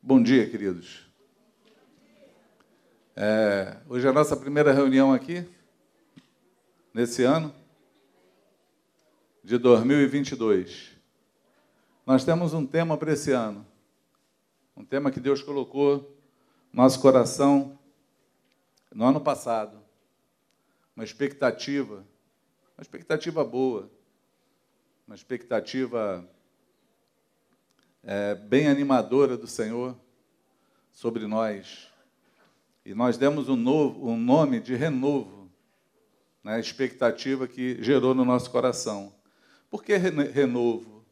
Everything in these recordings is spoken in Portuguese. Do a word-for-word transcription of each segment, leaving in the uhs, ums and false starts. Bom dia, queridos. É, hoje é a nossa primeira reunião aqui, nesse ano de dois mil e vinte e dois. Nós temos um tema para esse ano, um tema que Deus colocou no nosso coração no ano passado, uma expectativa, uma expectativa boa, uma expectativa é, bem animadora do Senhor sobre nós. E nós demos um, novo, um nome de renovo, né, a expectativa que gerou no nosso coração. Por que renovo?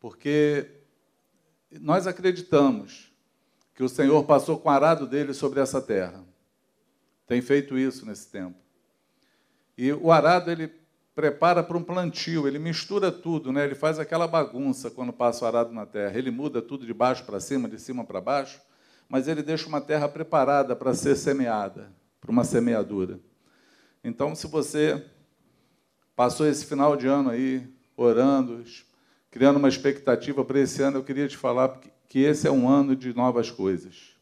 Porque nós acreditamos que o Senhor passou com o arado dele sobre essa terra. Tem feito isso nesse tempo. E o arado, ele prepara para um plantio, ele mistura tudo, né? Ele faz aquela bagunça quando passa o arado na terra. Ele muda tudo de baixo para cima, de cima para baixo, mas ele deixa uma terra preparada para ser semeada, para uma semeadura. Então, se você passou esse final de ano aí, orando, criando uma expectativa para esse ano, eu queria te falar que esse é um ano de novas coisas.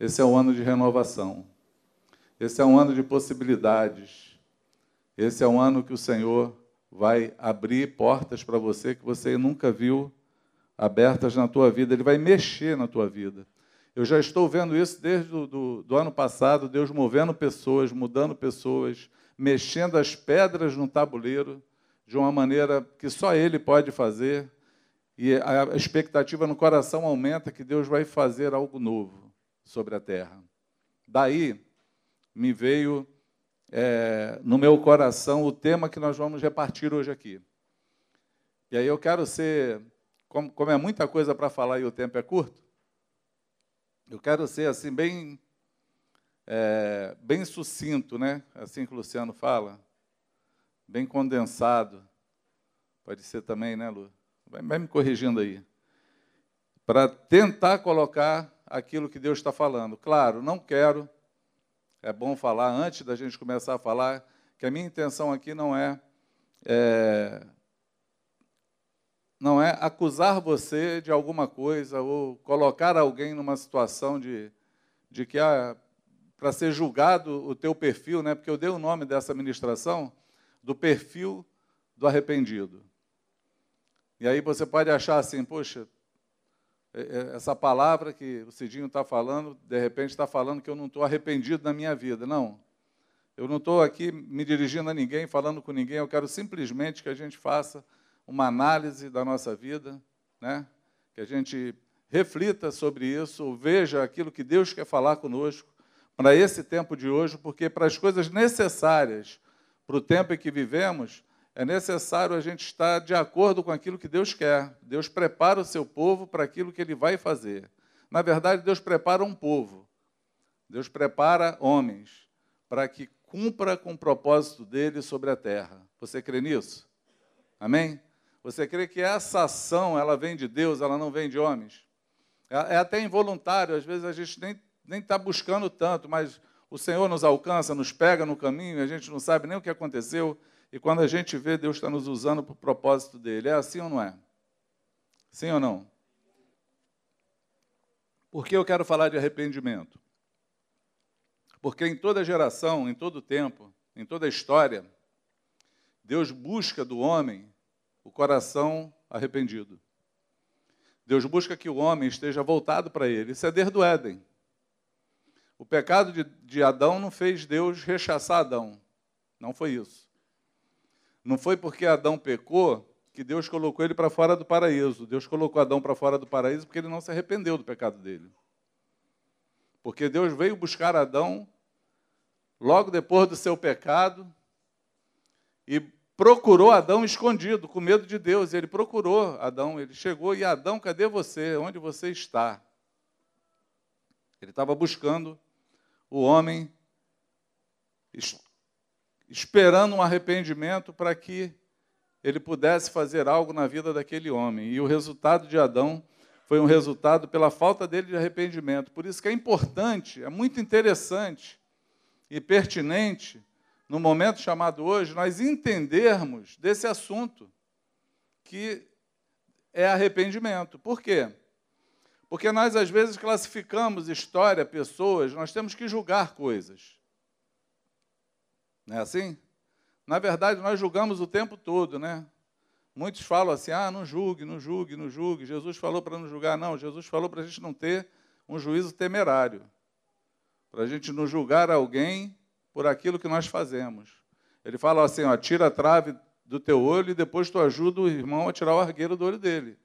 Esse é um ano de renovação. Esse é um ano de possibilidades. Esse é um ano que o Senhor vai abrir portas para você que você nunca viu abertas na tua vida. Ele vai mexer na tua vida. Eu já estou vendo isso desde do, do, do ano passado, Deus movendo pessoas, mudando pessoas, mexendo as pedras no tabuleiro de uma maneira que só Ele pode fazer, e a expectativa no coração aumenta que Deus vai fazer algo novo sobre a terra. Daí me veio é, no meu coração o tema que nós vamos repartir hoje aqui. E aí eu quero ser, como, como é muita coisa para falar e o tempo é curto, eu quero ser assim bem, é, bem sucinto, né? Assim que o Luciano fala, bem condensado. Pode ser também, né, Lu? Vai, vai me corrigindo aí. Para tentar colocar aquilo que Deus está falando. Claro, não quero, é bom falar antes da gente começar a falar, que a minha intenção aqui não é, é não é acusar você de alguma coisa ou colocar alguém numa situação de, de que, ah, para ser julgado o teu perfil, né? Porque eu dei o nome dessa ministração do perfil do arrependido. E aí você pode achar assim, poxa, essa palavra que o Cidinho está falando, de repente está falando que eu não estou arrependido na minha vida. Não, eu não estou aqui me dirigindo a ninguém, falando com ninguém, eu quero simplesmente que a gente faça uma análise da nossa vida, né? Que a gente reflita sobre isso, veja aquilo que Deus quer falar conosco para esse tempo de hoje, porque para as coisas necessárias para o tempo em que vivemos, é necessário a gente estar de acordo com aquilo que Deus quer. Deus prepara o seu povo para aquilo que Ele vai fazer. Na verdade, Deus prepara um povo, Deus prepara homens para que cumpra com o propósito dEle sobre a terra. Você crê nisso? Amém? Você crê que essa ação, ela vem de Deus, ela não vem de homens? É até involuntário, às vezes a gente nem nem está buscando tanto, mas o Senhor nos alcança, nos pega no caminho, a gente não sabe nem o que aconteceu, e quando a gente vê, Deus está nos usando para o propósito dEle. É assim ou não é? Sim ou não? Por que eu quero falar de arrependimento? Porque em toda geração, em todo tempo, em toda história, Deus busca do homem o coração arrependido. Deus busca que o homem esteja voltado para Ele. Isso é desde o Éden. O pecado de, de Adão não fez Deus rechaçar Adão. Não foi isso. Não foi porque Adão pecou que Deus colocou ele para fora do paraíso. Deus colocou Adão para fora do paraíso porque ele não se arrependeu do pecado dele. Porque Deus veio buscar Adão logo depois do seu pecado e procurou Adão escondido, com medo de Deus. Ele procurou Adão, ele chegou, e Adão, cadê você? Onde você está? Ele estava buscando o homem, esperando um arrependimento para que ele pudesse fazer algo na vida daquele homem. E o resultado de Adão foi um resultado pela falta dele de arrependimento. Por isso que é importante, é muito interessante e pertinente, no momento chamado hoje, nós entendermos desse assunto que é arrependimento. Por quê? Porque nós, às vezes, classificamos história, pessoas, nós temos que julgar coisas. Não é assim? Na verdade, nós julgamos o tempo todo, né? Muitos falam assim, ah, não julgue, não julgue, não julgue. Jesus falou para não julgar. Não, Jesus falou para a gente não ter um juízo temerário, para a gente não julgar alguém por aquilo que nós fazemos. Ele fala assim, ó, tira a trave do teu olho e depois tu ajuda o irmão a tirar o argueiro do olho dele.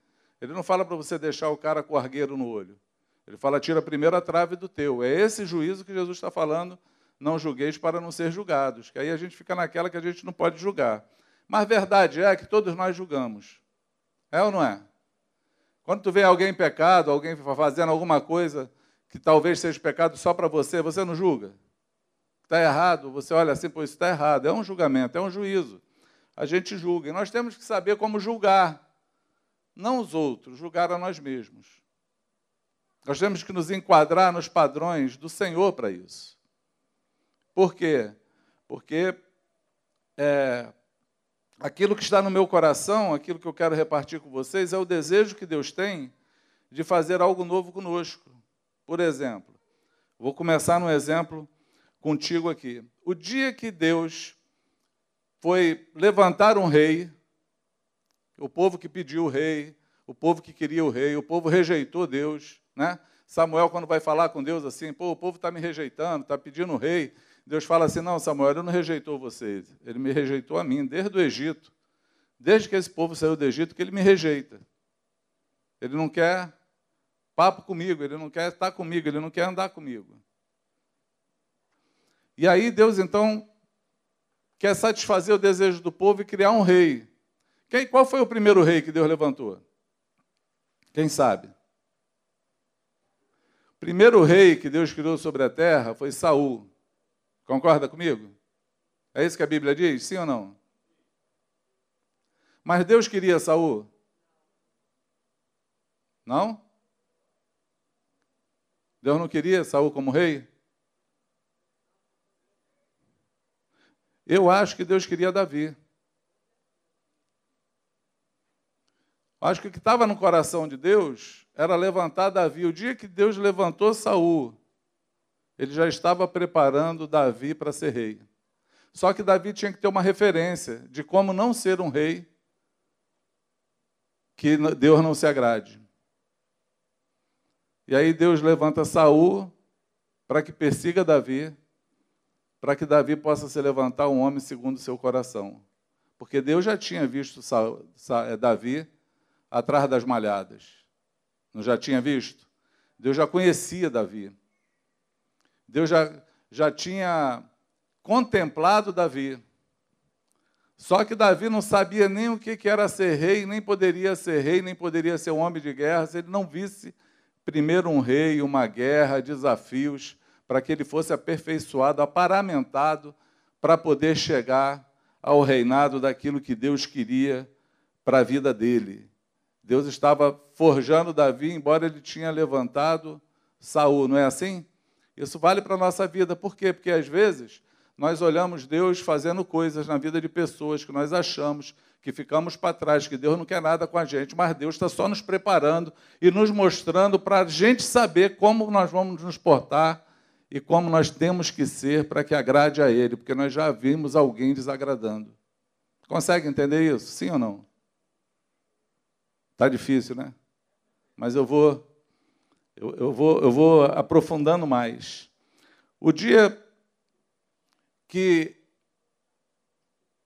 Ele não fala para você deixar o cara com o argueiro no olho. Ele fala, tira primeiro a trave do teu. É esse juízo que Jesus está falando, não julgueis para não ser julgados, que aí a gente fica naquela que a gente não pode julgar. Mas verdade é que todos nós julgamos. É ou não é? Quando tu vê alguém em pecado, alguém fazendo alguma coisa que talvez seja pecado só para você, você não julga? Está errado, você olha assim, pois está errado. É um julgamento, é um juízo. A gente julga. E nós temos que saber como julgar. Não os outros, julgar a nós mesmos. Nós temos que nos enquadrar nos padrões do Senhor para isso. Por quê? Porque é, aquilo que está no meu coração, aquilo que eu quero repartir com vocês, é o desejo que Deus tem de fazer algo novo conosco. Por exemplo, vou começar num exemplo contigo aqui. O dia que Deus foi levantar um rei, o povo que pediu o rei, o povo que queria o rei, o povo rejeitou Deus, né? Samuel, quando vai falar com Deus assim, pô, o povo está me rejeitando, está pedindo o rei, Deus fala assim, não, Samuel, ele não rejeitou vocês, ele me rejeitou a mim, desde o Egito, desde que esse povo saiu do Egito, que ele me rejeita. Ele não quer papo comigo, ele não quer estar comigo, ele não quer andar comigo. E aí Deus, então, quer satisfazer o desejo do povo e criar um rei. Quem, qual foi o primeiro rei que Deus levantou? Quem sabe? O primeiro rei que Deus criou sobre a terra foi Saul. Concorda comigo? É isso que a Bíblia diz? Sim ou não? Mas Deus queria Saul? Não? Deus não queria Saul como rei? Eu acho que Deus queria Davi. Acho que o que estava no coração de Deus era levantar Davi. O dia que Deus levantou Saul, ele já estava preparando Davi para ser rei. Só que Davi tinha que ter uma referência de como não ser um rei que Deus não se agrade. E aí Deus levanta Saul para que persiga Davi, para que Davi possa se levantar um homem segundo o seu coração. Porque Deus já tinha visto Saul, Davi atrás das malhadas. Não já tinha visto? Deus já conhecia Davi. Deus já, já tinha contemplado Davi. Só que Davi não sabia nem o que era ser rei, nem poderia ser rei, nem poderia ser um homem de guerra, se ele não visse primeiro um rei, uma guerra, desafios, para que ele fosse aperfeiçoado, aparamentado, para poder chegar ao reinado daquilo que Deus queria para a vida dele. Deus estava forjando Davi, embora ele tinha levantado Saul, não é assim? Isso vale para a nossa vida. Por quê? Porque, às vezes, nós olhamos Deus fazendo coisas na vida de pessoas que nós achamos que ficamos para trás, que Deus não quer nada com a gente, mas Deus está só nos preparando e nos mostrando para a gente saber como nós vamos nos portar e como nós temos que ser para que agrade a Ele, porque nós já vimos alguém desagradando. Consegue entender isso? Sim ou não? Está difícil, né? Mas eu vou, eu, eu, vou, eu vou aprofundando mais. O dia que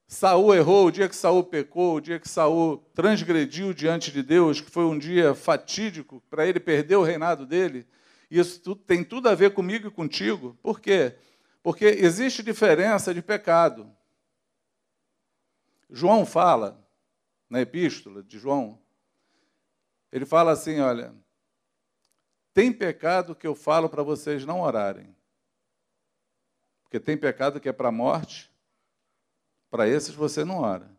Saul errou, o dia que Saul pecou, o dia que Saul transgrediu diante de Deus, que foi um dia fatídico para ele perder o reinado dele, isso tudo, tem tudo a ver comigo e contigo. Por quê? Porque existe diferença de pecado. João fala, na epístola de João, ele fala assim, olha, tem pecado que eu falo para vocês não orarem, porque tem pecado que é para a morte, para esses você não ora,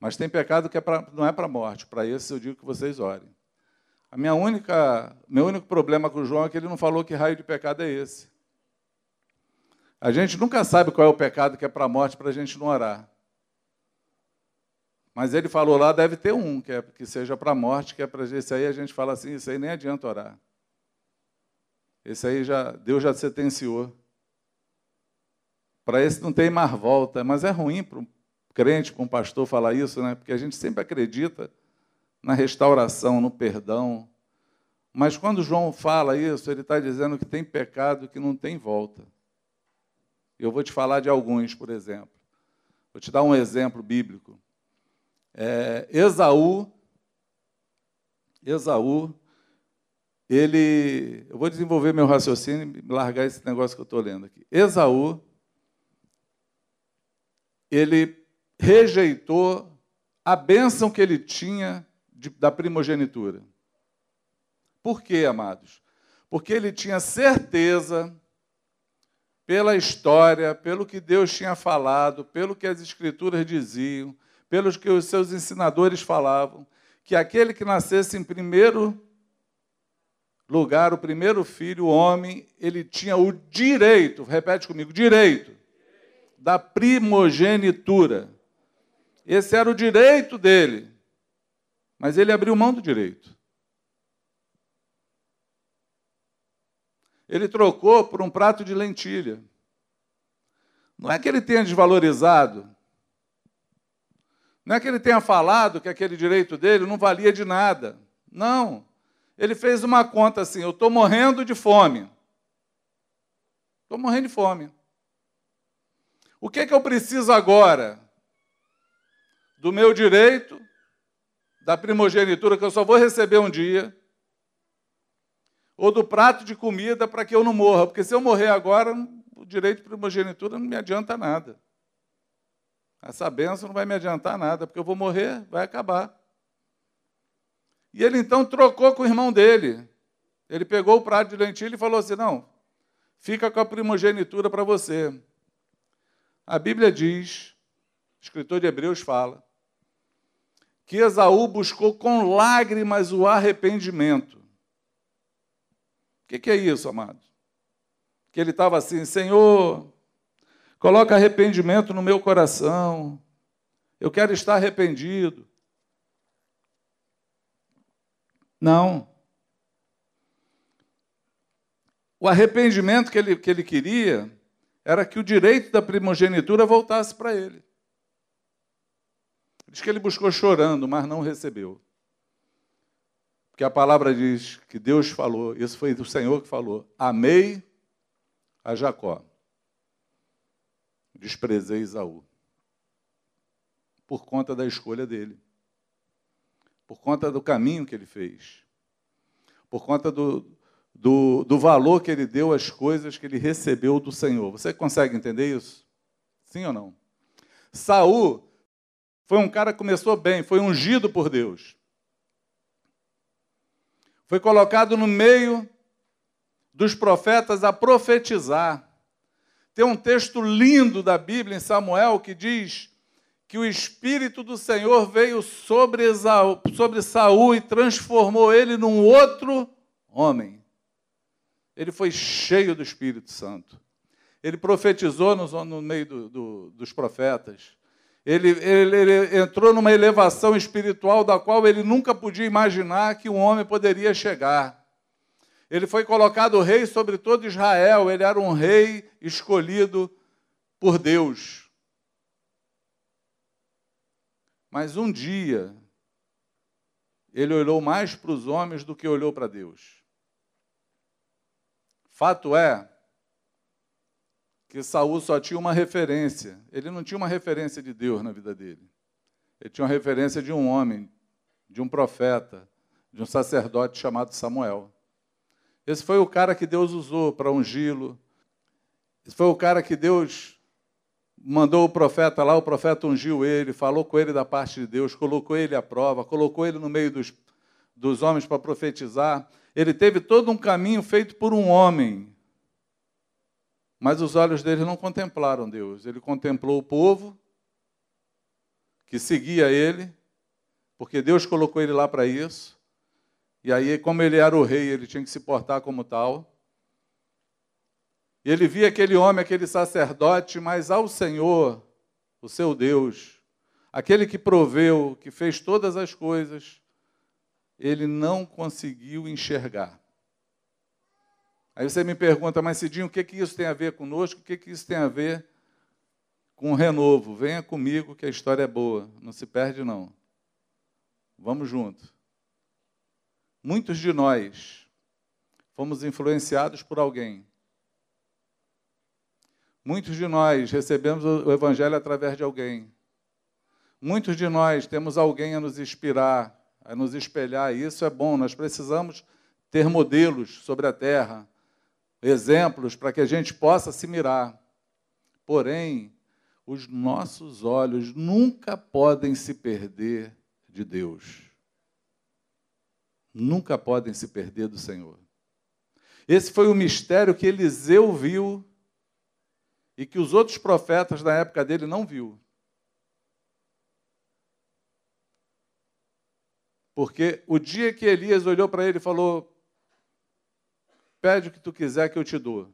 mas tem pecado que é pra, não é para a morte, para esses eu digo que vocês orem. A minha única, meu único problema com o João é que ele não falou que raio de pecado é esse. A gente nunca sabe qual é o pecado que é para a morte para a gente não orar. Mas ele falou lá, deve ter um, que, é, que seja para a morte, que é para isso aí a gente fala assim, isso aí nem adianta orar. Esse aí já, Deus já sentenciou. Para esse não tem mais volta, mas é ruim para um crente, para um pastor falar isso, né? Porque a gente sempre acredita na restauração, no perdão. Mas quando João fala isso, ele está dizendo que tem pecado que não tem volta. Eu vou te falar de alguns, por exemplo. Vou te dar um exemplo bíblico. É, Esaú, Esaú, ele... Eu vou desenvolver meu raciocínio e largar esse negócio que eu estou lendo aqui. Esaú, ele rejeitou a bênção que ele tinha de, da primogenitura. Por quê, amados? Porque ele tinha certeza, pela história, pelo que Deus tinha falado, pelo que as Escrituras diziam, pelos que os seus ensinadores falavam, que aquele que nascesse em primeiro lugar, o primeiro filho, o homem, ele tinha o direito, repete comigo, direito, da primogenitura. Esse era o direito dele, mas ele abriu mão do direito. Ele trocou por um prato de lentilha. Não é que ele tenha desvalorizado, não é que ele tenha falado que aquele direito dele não valia de nada. Não. Ele fez uma conta assim, eu estou morrendo de fome. Estou morrendo de fome. O que é que eu preciso agora? Do meu direito, da primogenitura, que eu só vou receber um dia, ou do prato de comida para que eu não morra, porque se eu morrer agora, o direito de primogenitura não me adianta nada. Essa bênção não vai me adiantar nada, porque eu vou morrer, vai acabar. E ele, então, trocou com o irmão dele. Ele pegou o prato de lentilha e falou assim, não, fica com a primogenitura para você. A Bíblia diz, o escritor de Hebreus fala, que Esaú buscou com lágrimas o arrependimento. O que, que é isso, amado? Que ele estava assim, Senhor... Coloca arrependimento no meu coração. Eu quero estar arrependido. Não. O arrependimento que ele, que ele queria era que o direito da primogenitura voltasse para ele. Diz que ele buscou chorando, mas não recebeu. Porque a palavra diz que Deus falou, isso foi o Senhor que falou, amei a Jacó. Desprezei Esaú, por conta da escolha dele, por conta do caminho que ele fez, por conta do, do, do valor que ele deu às coisas que ele recebeu do Senhor. Você consegue entender isso? Sim ou não? Saul foi um cara que começou bem, foi ungido por Deus. Foi colocado no meio dos profetas a profetizar. Tem um texto lindo da Bíblia, em Samuel, que diz que o Espírito do Senhor veio sobre, Esaú, sobre Saul e transformou ele num outro homem. Ele foi cheio do Espírito Santo. Ele profetizou no, no meio do, do, dos profetas. Ele, ele, ele entrou numa elevação espiritual da qual ele nunca podia imaginar que um homem poderia chegar. Ele foi colocado rei sobre todo Israel. Ele era um rei escolhido por Deus. Mas um dia, ele olhou mais para os homens do que olhou para Deus. Fato é que Saul só tinha uma referência. Ele não tinha uma referência de Deus na vida dele. Ele tinha uma referência de um homem, de um profeta, de um sacerdote chamado Samuel. Esse foi o cara que Deus usou para ungí-lo. Esse foi o cara que Deus mandou o profeta lá, o profeta ungiu ele, falou com ele da parte de Deus, colocou ele à prova, colocou ele no meio dos, dos homens para profetizar. Ele teve todo um caminho feito por um homem, mas os olhos dele não contemplaram Deus. Ele contemplou o povo que seguia ele, porque Deus colocou ele lá para isso. E aí, como ele era o rei, ele tinha que se portar como tal. E ele via aquele homem, aquele sacerdote, mas ao Senhor, o seu Deus, Aquele que proveu, que fez todas as coisas, ele não conseguiu enxergar. Aí você me pergunta, mas Sidinho, o que, que isso tem a ver conosco? O que, que isso tem a ver com o renovo? Venha comigo que a história é boa, não se perde não. Vamos junto. Muitos de nós fomos influenciados por alguém. Muitos de nós recebemos o Evangelho através de alguém. Muitos de nós temos alguém a nos inspirar, a nos espelhar, e isso é bom. Nós precisamos ter modelos sobre a terra, exemplos para que a gente possa se mirar. Porém, os nossos olhos nunca podem se perder de Deus. Nunca podem se perder do Senhor. Esse foi o mistério que Eliseu viu e que os outros profetas da época dele não viu. Porque o dia que Elias olhou para ele e falou, pede o que tu quiser que eu te dou.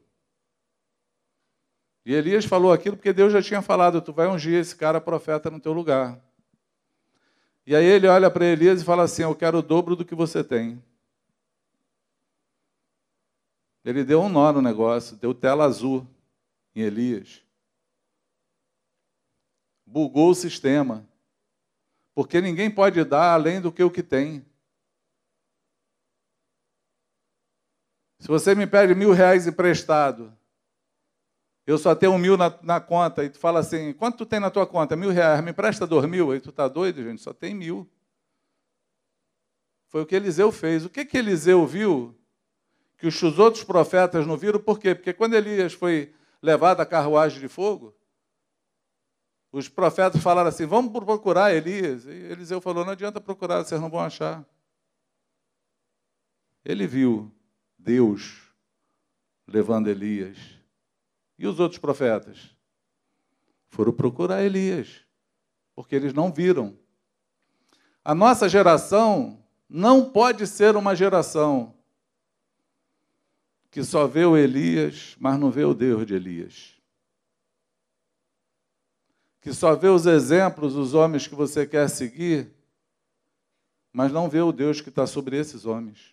E Elias falou aquilo porque Deus já tinha falado, tu vai ungir esse cara profeta no teu lugar. E aí ele olha para Elias e fala assim, eu quero o dobro do que você tem. Ele deu um nó no negócio, deu tela azul em Elias. Bugou o sistema. Porque ninguém pode dar além do que o que tem. Se você me pede mil reais emprestado, eu só tenho um mil na, na conta, e tu fala assim, quanto tu tem na tua conta? Mil reais, me empresta dois mil? Aí tu tá doido, gente, só tem mil. Foi o que Eliseu fez. O que que Eliseu viu? Que os outros profetas não viram, por quê? Porque quando Elias foi levado à carruagem de fogo, os profetas falaram assim, vamos procurar Elias. E Eliseu falou, não adianta procurar, vocês não vão achar. Ele viu Deus levando Elias. E os outros profetas? Foram procurar Elias, porque eles não viram. A nossa geração não pode ser uma geração que só vê o Elias, mas não vê o Deus de Elias. Que só vê os exemplos, os homens que você quer seguir, mas não vê o Deus que está sobre esses homens.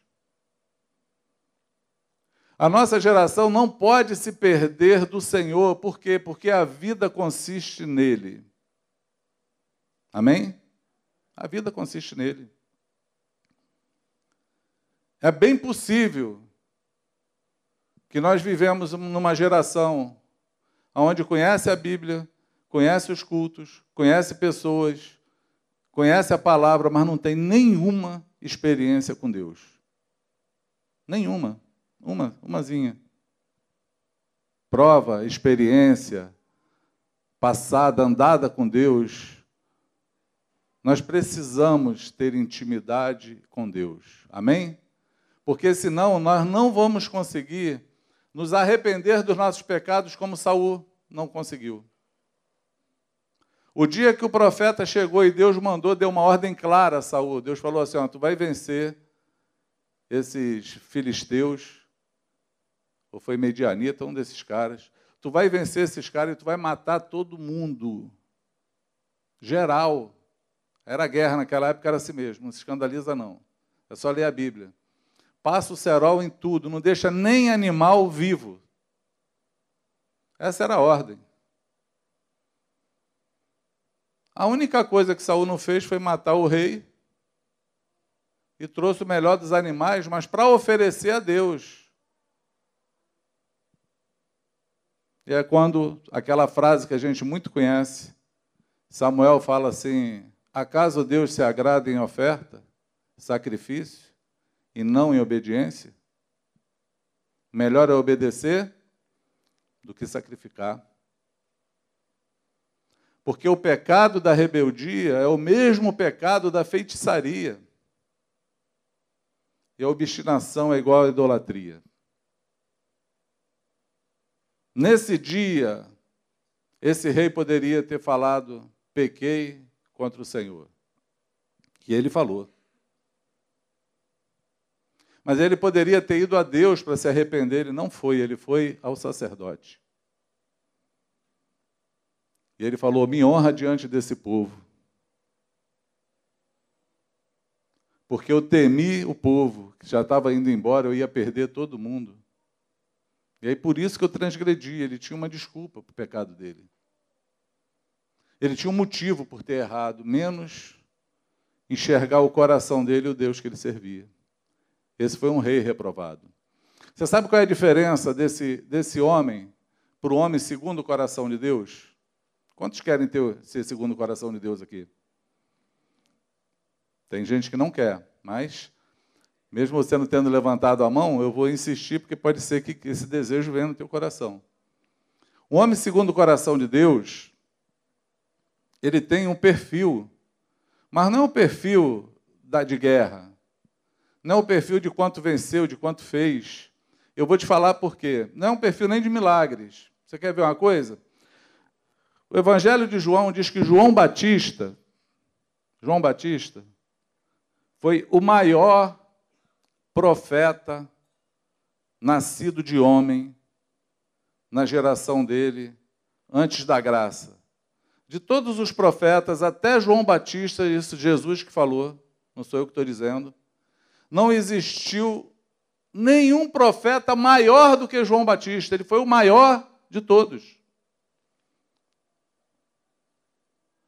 A nossa geração não pode se perder do Senhor, por quê? Porque a vida consiste nele. Amém? A vida consiste nele. É bem possível que nós vivemos numa geração onde conhece a Bíblia, conhece os cultos, conhece pessoas, conhece a palavra, mas não tem nenhuma experiência com Deus. Nenhuma. Uma, umazinha. Prova, experiência, passada, andada com Deus. Nós precisamos ter intimidade com Deus. Amém? Porque senão nós não vamos conseguir nos arrepender dos nossos pecados como Saul não conseguiu. O dia que o profeta chegou e Deus mandou, deu uma ordem clara a Saul. Deus falou assim, ó, tu vai vencer esses filisteus, ou foi medianita, um desses caras. Tu vai vencer esses caras e tu vai matar todo mundo. Geral. Era guerra naquela época, era assim mesmo. Não se escandaliza, não. É só ler a Bíblia. Passa o cerol em tudo, não deixa nem animal vivo. Essa era a ordem. A única coisa que Saul não fez foi matar o rei e trouxe o melhor dos animais, mas para oferecer a Deus. E é quando aquela frase que a gente muito conhece, Samuel fala assim, acaso Deus se agrada em oferta, sacrifício, e não em obediência? Melhor é obedecer do que sacrificar. Porque o pecado da rebeldia é o mesmo pecado da feitiçaria. E a obstinação é igual à idolatria. Nesse dia, esse rei poderia ter falado, pequei contra o Senhor. E ele falou. Mas ele poderia ter ido a Deus para se arrepender, ele não foi, ele foi ao sacerdote. E ele falou, me honra diante desse povo. porque eu temi o povo, que já estava indo embora, eu ia perder todo mundo. E aí por isso que eu transgredi, ele tinha uma desculpa para o pecado dele. Ele tinha um motivo por ter errado, menos enxergar o coração dele e o Deus que ele servia. Esse foi um rei reprovado. Você sabe qual é a diferença desse, desse homem para o homem segundo o coração de Deus? Quantos querem ter, ser segundo o coração de Deus aqui? Tem gente que não quer, mas mesmo você não tendo levantado a mão, eu vou insistir, porque pode ser que esse desejo venha no teu coração. O homem segundo o coração de Deus, ele tem um perfil, mas não é um perfil da, de guerra, não é um perfil de quanto venceu, de quanto fez. Eu vou te falar por quê. Não é um perfil nem de milagres. Você quer ver uma coisa? O Evangelho de João diz que João Batista, João Batista, foi o maior profeta nascido de homem na geração dele, antes da graça. De todos os profetas, até João Batista, isso Jesus que falou, não sou eu que estou dizendo, não existiu nenhum profeta maior do que João Batista. Ele foi o maior de todos.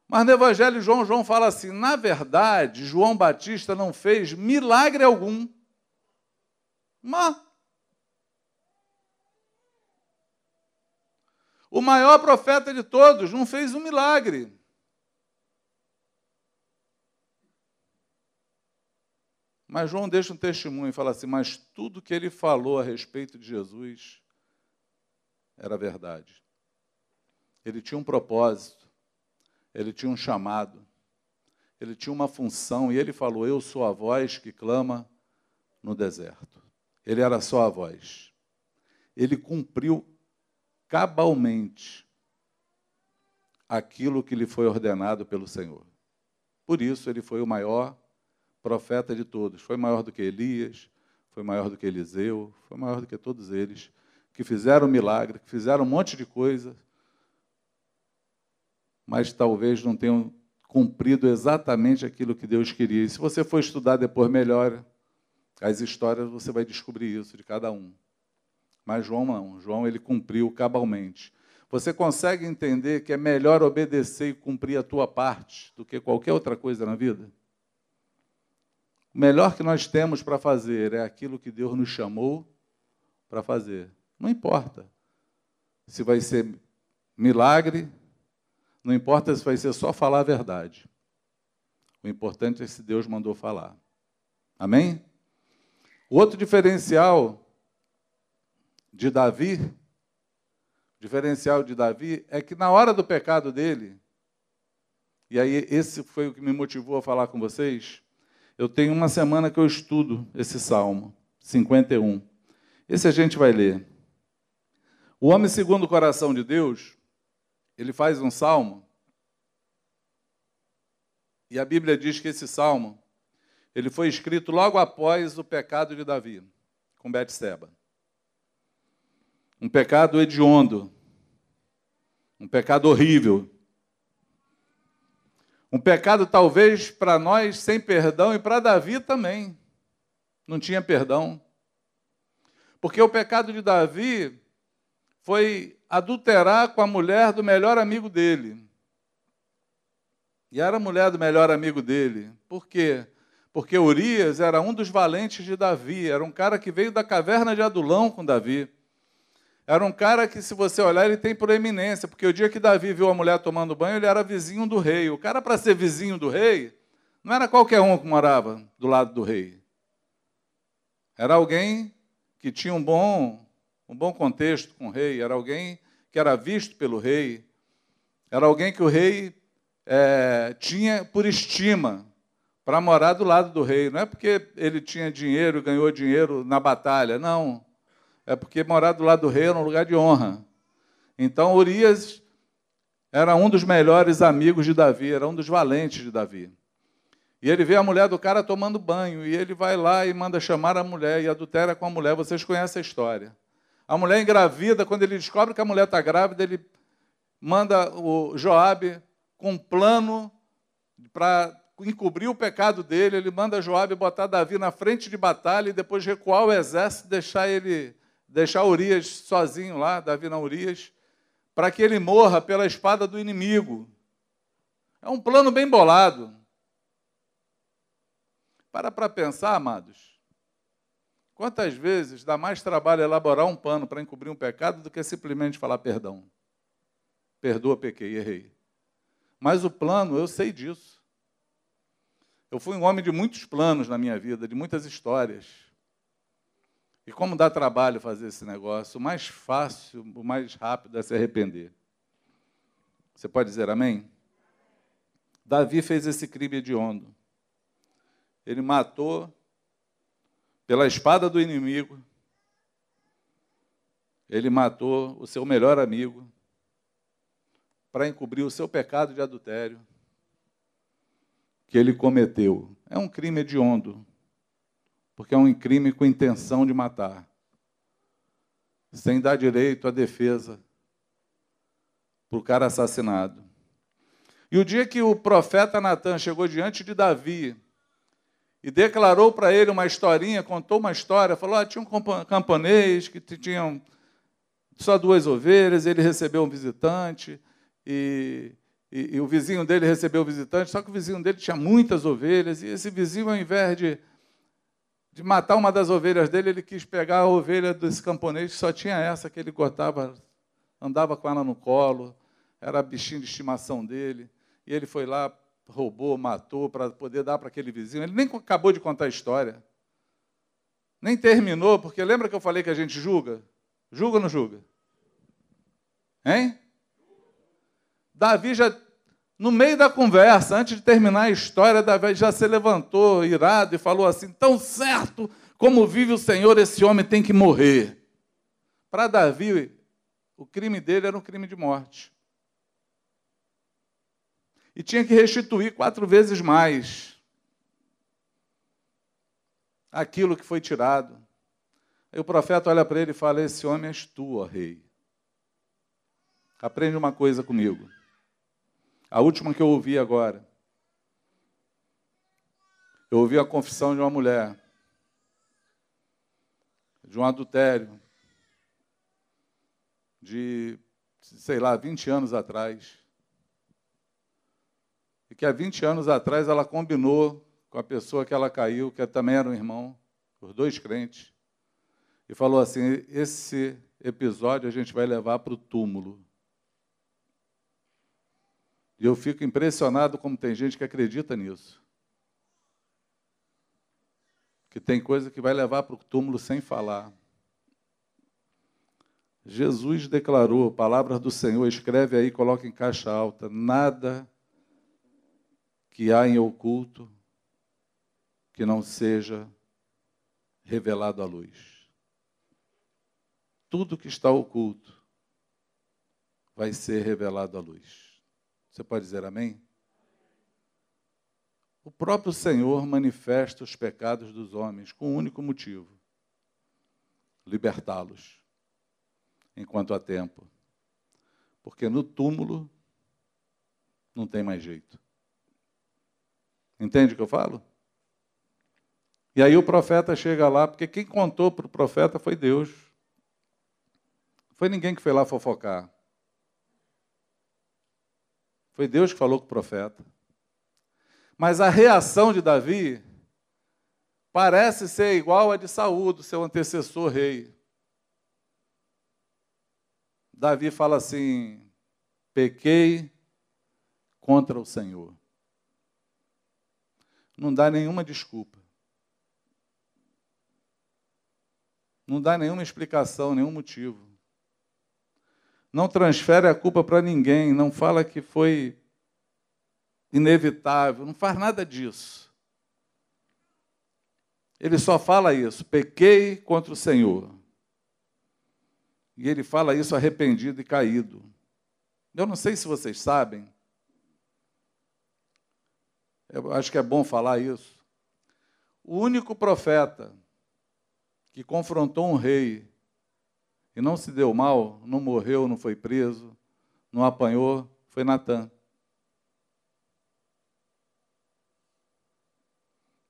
Mas no Evangelho de João, João fala assim, na verdade, João Batista não fez milagre algum. Mas o maior profeta de todos não fez um milagre. Mas João deixa um testemunho e fala assim, mas tudo que ele falou a respeito de Jesus era verdade. Ele tinha um propósito. Ele tinha um chamado, ele tinha uma função, e ele falou, eu sou a voz que clama no deserto. Ele era só a voz. Ele cumpriu cabalmente aquilo que lhe foi ordenado pelo Senhor. Por isso, ele foi o maior profeta de todos. Foi maior do que Elias, foi maior do que Eliseu, foi maior do que todos eles, que fizeram milagre, que fizeram um monte de coisa, mas talvez não tenham cumprido exatamente aquilo que Deus queria. E se você for estudar depois melhor as histórias, você vai descobrir isso de cada um. Mas João não. João, ele cumpriu cabalmente. Você consegue entender que é melhor obedecer e cumprir a tua parte do que qualquer outra coisa na vida? O melhor que nós temos para fazer é aquilo que Deus nos chamou para fazer. Não importa se vai ser milagre, não importa se vai ser só falar a verdade. O importante é se Deus mandou falar. Amém? O outro diferencial de Davi, o diferencial de Davi é que na hora do pecado dele, e aí esse foi o que me motivou a falar com vocês, eu tenho uma semana que eu estudo esse Salmo cinquenta e um. Esse a gente vai ler. O homem segundo o coração de Deus, ele faz um salmo, e a Bíblia diz que esse salmo ele foi escrito logo após o pecado de Davi, com Betseba. Um pecado hediondo, um pecado horrível, um pecado talvez para nós sem perdão, e para Davi também, não tinha perdão. Porque o pecado de Davi foi adulterar com a mulher do melhor amigo dele. E era a mulher do melhor amigo dele. Por quê? Porque Urias era um dos valentes de Davi, era um cara que veio da caverna de Adulão com Davi. Era um cara que, se você olhar, ele tem proeminência, porque o dia que Davi viu a mulher tomando banho, ele era vizinho do rei. O cara, para ser vizinho do rei, não era qualquer um que morava do lado do rei. Era alguém que tinha um bom... um bom contexto com o rei, era alguém que era visto pelo rei, era alguém que o rei é, tinha por estima para morar do lado do rei. Não é porque ele tinha dinheiro, ganhou dinheiro na batalha, não. É porque morar do lado do rei era um lugar de honra. Então, Urias era um dos melhores amigos de Davi, era um dos valentes de Davi. E ele vê a mulher do cara tomando banho, e ele vai lá e manda chamar a mulher, e adultera com a mulher. Vocês conhecem a história. A mulher engravida, quando ele descobre que a mulher está grávida, ele manda o Joabe com um plano para encobrir o pecado dele, ele manda Joabe botar Davi na frente de batalha e depois recuar o exército, deixar ele, deixar Urias sozinho lá, Davi não Urias, para que ele morra pela espada do inimigo. É um plano bem bolado. Para para pensar, amados, quantas vezes dá mais trabalho elaborar um plano para encobrir um pecado do que simplesmente falar perdão. Perdoa, pequei, errei. Mas o plano, eu sei disso. Eu fui um homem de muitos planos na minha vida, de muitas histórias. E como dá trabalho fazer esse negócio, o mais fácil, o mais rápido é se arrepender. Você pode dizer amém? Davi fez esse crime hediondo. Ele matou pela espada do inimigo. Ele matou o seu melhor amigo para encobrir o seu pecado de adultério que ele cometeu. É um crime hediondo, porque é um crime com intenção de matar, sem dar direito à defesa para o cara assassinado. E o dia que o profeta Natan chegou diante de Davi e declarou para ele uma historinha, contou uma história, falou, ah, tinha um camponês que tinha só duas ovelhas, ele recebeu um visitante, e, e, e o vizinho dele recebeu o visitante, só que o vizinho dele tinha muitas ovelhas, e esse vizinho, ao invés de, de matar uma das ovelhas dele, ele quis pegar a ovelha desse camponês, que só tinha essa que ele cortava, andava com ela no colo, era bichinho de estimação dele, e ele foi lá, roubou, matou, para poder dar para aquele vizinho. Ele nem acabou de contar a história. Nem terminou, porque lembra que eu falei que a gente julga? Julga ou não julga? Hein? Davi já, no meio da conversa, antes de terminar a história, Davi já se levantou, irado, e falou assim, tão certo como vive o Senhor, esse homem tem que morrer. Para Davi, o crime dele era um crime de morte. E tinha que restituir quatro vezes mais aquilo que foi tirado. Aí o profeta olha para ele e fala, esse homem és tu, ó rei. Aprende uma coisa comigo. A última que eu ouvi agora. Eu ouvi a confissão de uma mulher, de um adultério, de, sei lá, vinte anos atrás. E que há vinte anos atrás ela combinou com a pessoa que ela caiu, que também era um irmão, os dois crentes, e falou assim, esse episódio a gente vai levar para o túmulo. E eu fico impressionado como tem gente que acredita nisso. Que tem coisa que vai levar para o túmulo sem falar. Jesus declarou, palavras do Senhor, escreve aí, coloca em caixa alta, nada que há em oculto, que não seja revelado à luz. Tudo que está oculto vai ser revelado à luz. Você pode dizer amém? O próprio Senhor manifesta os pecados dos homens com um único motivo, libertá-los, enquanto há tempo. Porque no túmulo não tem mais jeito. Entende o que eu falo? E aí o profeta chega lá, porque quem contou para o profeta foi Deus. Não foi ninguém que foi lá fofocar. Foi Deus que falou com o profeta. Mas a reação de Davi parece ser igual à de Saul, do seu antecessor rei. Davi fala assim, pequei contra o Senhor. Não dá nenhuma desculpa. Não dá nenhuma explicação, nenhum motivo. Não transfere a culpa para ninguém, não fala que foi inevitável, não faz nada disso. Ele só fala isso, pequei contra o Senhor. E ele fala isso arrependido e caído. Eu não sei se vocês sabem, eu acho que é bom falar isso. O único profeta que confrontou um rei e não se deu mal, não morreu, não foi preso, não apanhou, foi Natan.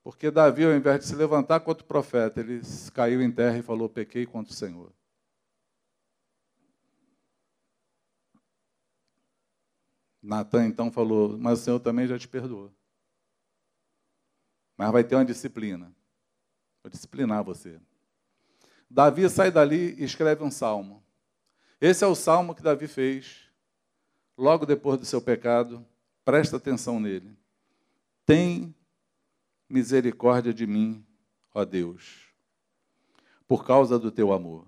Porque Davi, ao invés de se levantar contra o profeta, ele caiu em terra e falou: pequei contra o Senhor. Natan então falou: mas o Senhor também já te perdoou. Mas vai ter uma disciplina. Vou disciplinar você. Davi sai dali e escreve um salmo. Esse é o salmo que Davi fez logo depois do seu pecado. Presta atenção nele. Tem misericórdia de mim, ó Deus, por causa do teu amor.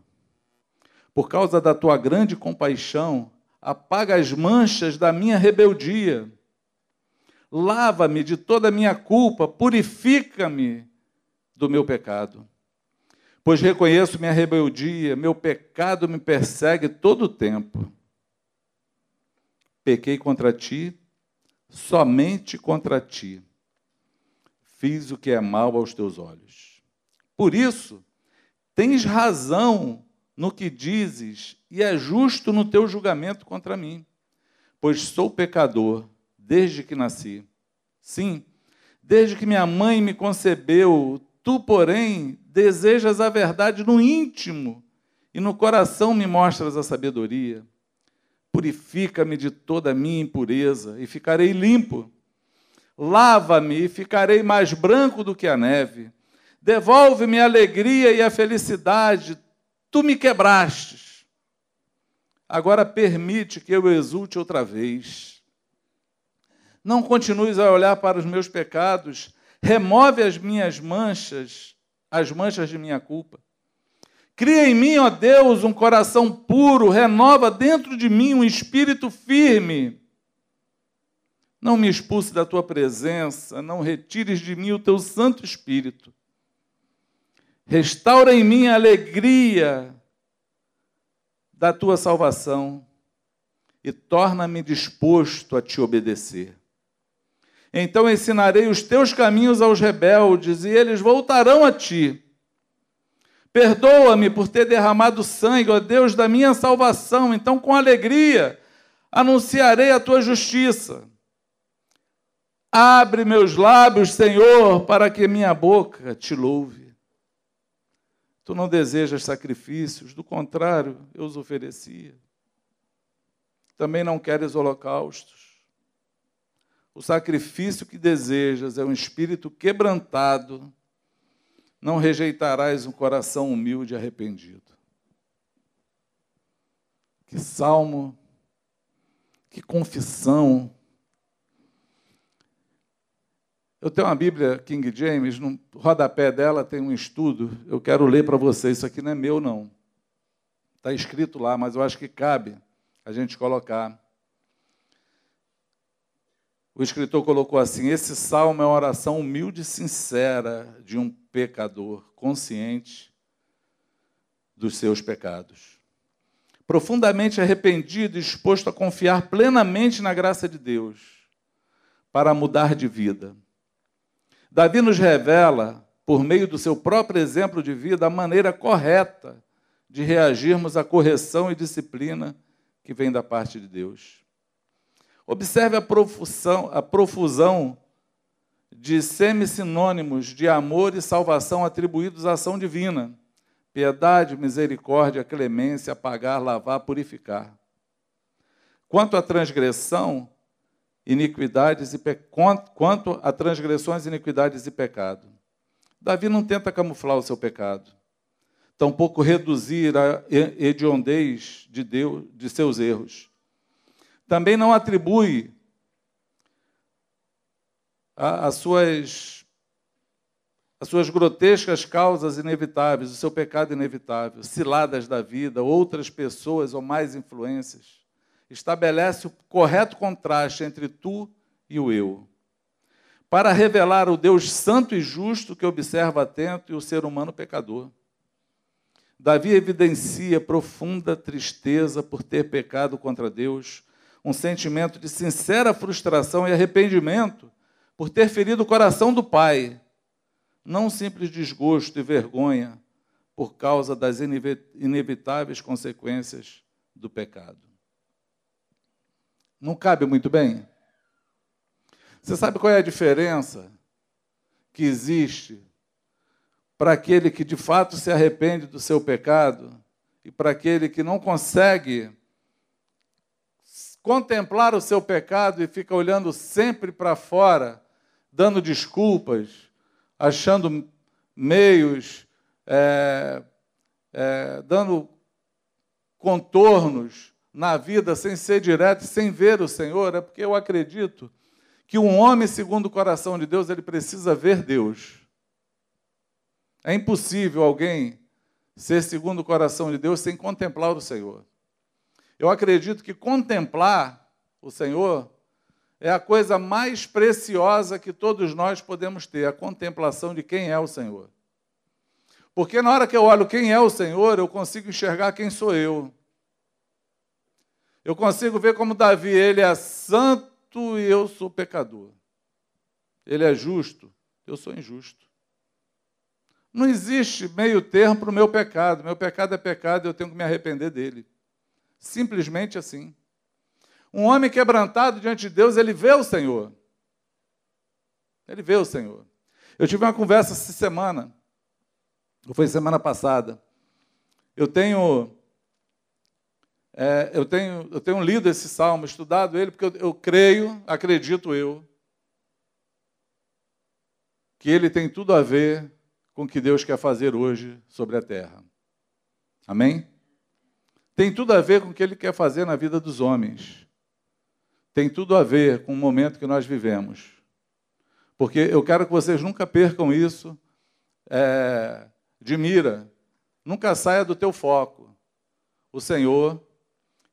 Por causa da tua grande compaixão, apaga as manchas da minha rebeldia. Lava-me de toda a minha culpa, purifica-me do meu pecado. Pois reconheço minha rebeldia, meu pecado me persegue todo o tempo. Pequei contra ti, somente contra ti. Fiz o que é mal aos teus olhos. Por isso, tens razão no que dizes e é justo no teu julgamento contra mim, pois sou pecador desde que nasci. Sim, desde que minha mãe me concebeu, tu, porém, desejas a verdade no íntimo e no coração me mostras a sabedoria. Purifica-me de toda a minha impureza e ficarei limpo. Lava-me e ficarei mais branco do que a neve. Devolve-me a alegria e a felicidade. Tu me quebrastes. Agora permite que eu exulte outra vez. Não continues a olhar para os meus pecados. Remove as minhas manchas, as manchas de minha culpa. Cria em mim, ó Deus, um coração puro, renova dentro de mim um espírito firme. Não me expulse da tua presença, não retires de mim o teu Santo Espírito. Restaura em mim a alegria da tua salvação e torna-me disposto a te obedecer. Então ensinarei os teus caminhos aos rebeldes, e eles voltarão a ti. Perdoa-me por ter derramado sangue, ó Deus, da minha salvação. Então, com alegria, anunciarei a tua justiça. Abre meus lábios, Senhor, para que minha boca te louve. Tu não desejas sacrifícios, do contrário, eu os oferecia. Também não queres holocaustos. O sacrifício que desejas é um espírito quebrantado, não rejeitarás um coração humilde e arrependido. Que salmo, que confissão. Eu tenho uma Bíblia King James, no rodapé dela tem um estudo, eu quero ler para vocês, isso aqui não é meu, não. Está escrito lá, mas eu acho que cabe a gente colocar. O escritor colocou assim: esse salmo é uma oração humilde e sincera de um pecador consciente dos seus pecados, profundamente arrependido e disposto a confiar plenamente na graça de Deus para mudar de vida. Davi nos revela, por meio do seu próprio exemplo de vida, a maneira correta de reagirmos à correção e disciplina que vem da parte de Deus. Observe a profusão, a profusão de semissinônimos de amor e salvação atribuídos à ação divina. Piedade, misericórdia, clemência, apagar, lavar, purificar. Quanto a transgressão, iniquidades e pe... quanto a transgressões, iniquidades e pecado. Davi não tenta camuflar o seu pecado, tampouco reduzir a hediondez de Deus, de seus erros. Também não atribui as suas, as suas grotescas causas inevitáveis, o seu pecado inevitável, ciladas da vida, outras pessoas ou mais influências. Estabelece o correto contraste entre tu e o eu, para revelar o Deus santo e justo que observa atento e o ser humano pecador. Davi evidencia profunda tristeza por ter pecado contra Deus, um sentimento de sincera frustração e arrependimento por ter ferido o coração do Pai, não um simples desgosto e vergonha por causa das inevitáveis consequências do pecado. Não cabe muito bem? Você sabe qual é a diferença que existe para aquele que de fato se arrepende do seu pecado e para aquele que não consegue contemplar o seu pecado e fica olhando sempre para fora, dando desculpas, achando meios, é, é, dando contornos na vida sem ser direto, sem ver o Senhor. É porque eu acredito que um homem segundo o coração de Deus, ele precisa ver Deus. É impossível alguém ser segundo o coração de Deus sem contemplar o Senhor. Eu acredito que contemplar o Senhor é a coisa mais preciosa que todos nós podemos ter, a contemplação de quem é o Senhor. Porque na hora que eu olho quem é o Senhor, eu consigo enxergar quem sou eu. Eu consigo ver como Davi, ele é santo e eu sou pecador. Ele é justo, eu sou injusto. Não existe meio termo para o meu pecado. Meu pecado é pecado e eu tenho que me arrepender dele. Simplesmente assim. Um homem quebrantado diante de Deus, ele vê o Senhor. Ele vê o Senhor. Eu tive uma conversa essa semana, ou foi semana passada. Eu tenho, é, eu tenho, eu tenho lido esse salmo, estudado ele, porque eu, eu creio, acredito eu, que ele tem tudo a ver com o que Deus quer fazer hoje sobre a terra. Amém? Tem tudo a ver com o que ele quer fazer na vida dos homens. Tem tudo a ver com o momento que nós vivemos. Porque eu quero que vocês nunca percam isso é, de mira. Nunca saia do teu foco. O Senhor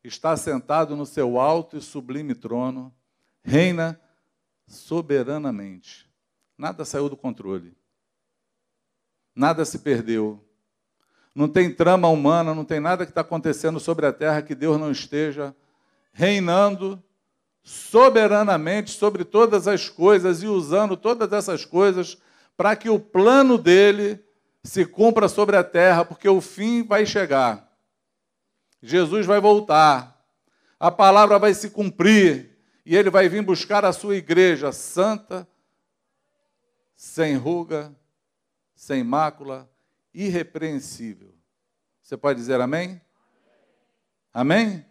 está sentado no seu alto e sublime trono, reina soberanamente. Nada saiu do controle. Nada se perdeu. Não tem trama humana, não tem nada que está acontecendo sobre a terra que Deus não esteja reinando soberanamente sobre todas as coisas e usando todas essas coisas para que o plano dele se cumpra sobre a terra, porque o fim vai chegar. Jesus vai voltar, a palavra vai se cumprir e ele vai vir buscar a sua igreja santa, sem ruga, sem mácula, irrepreensível. Você pode dizer amém? Amém? Amém?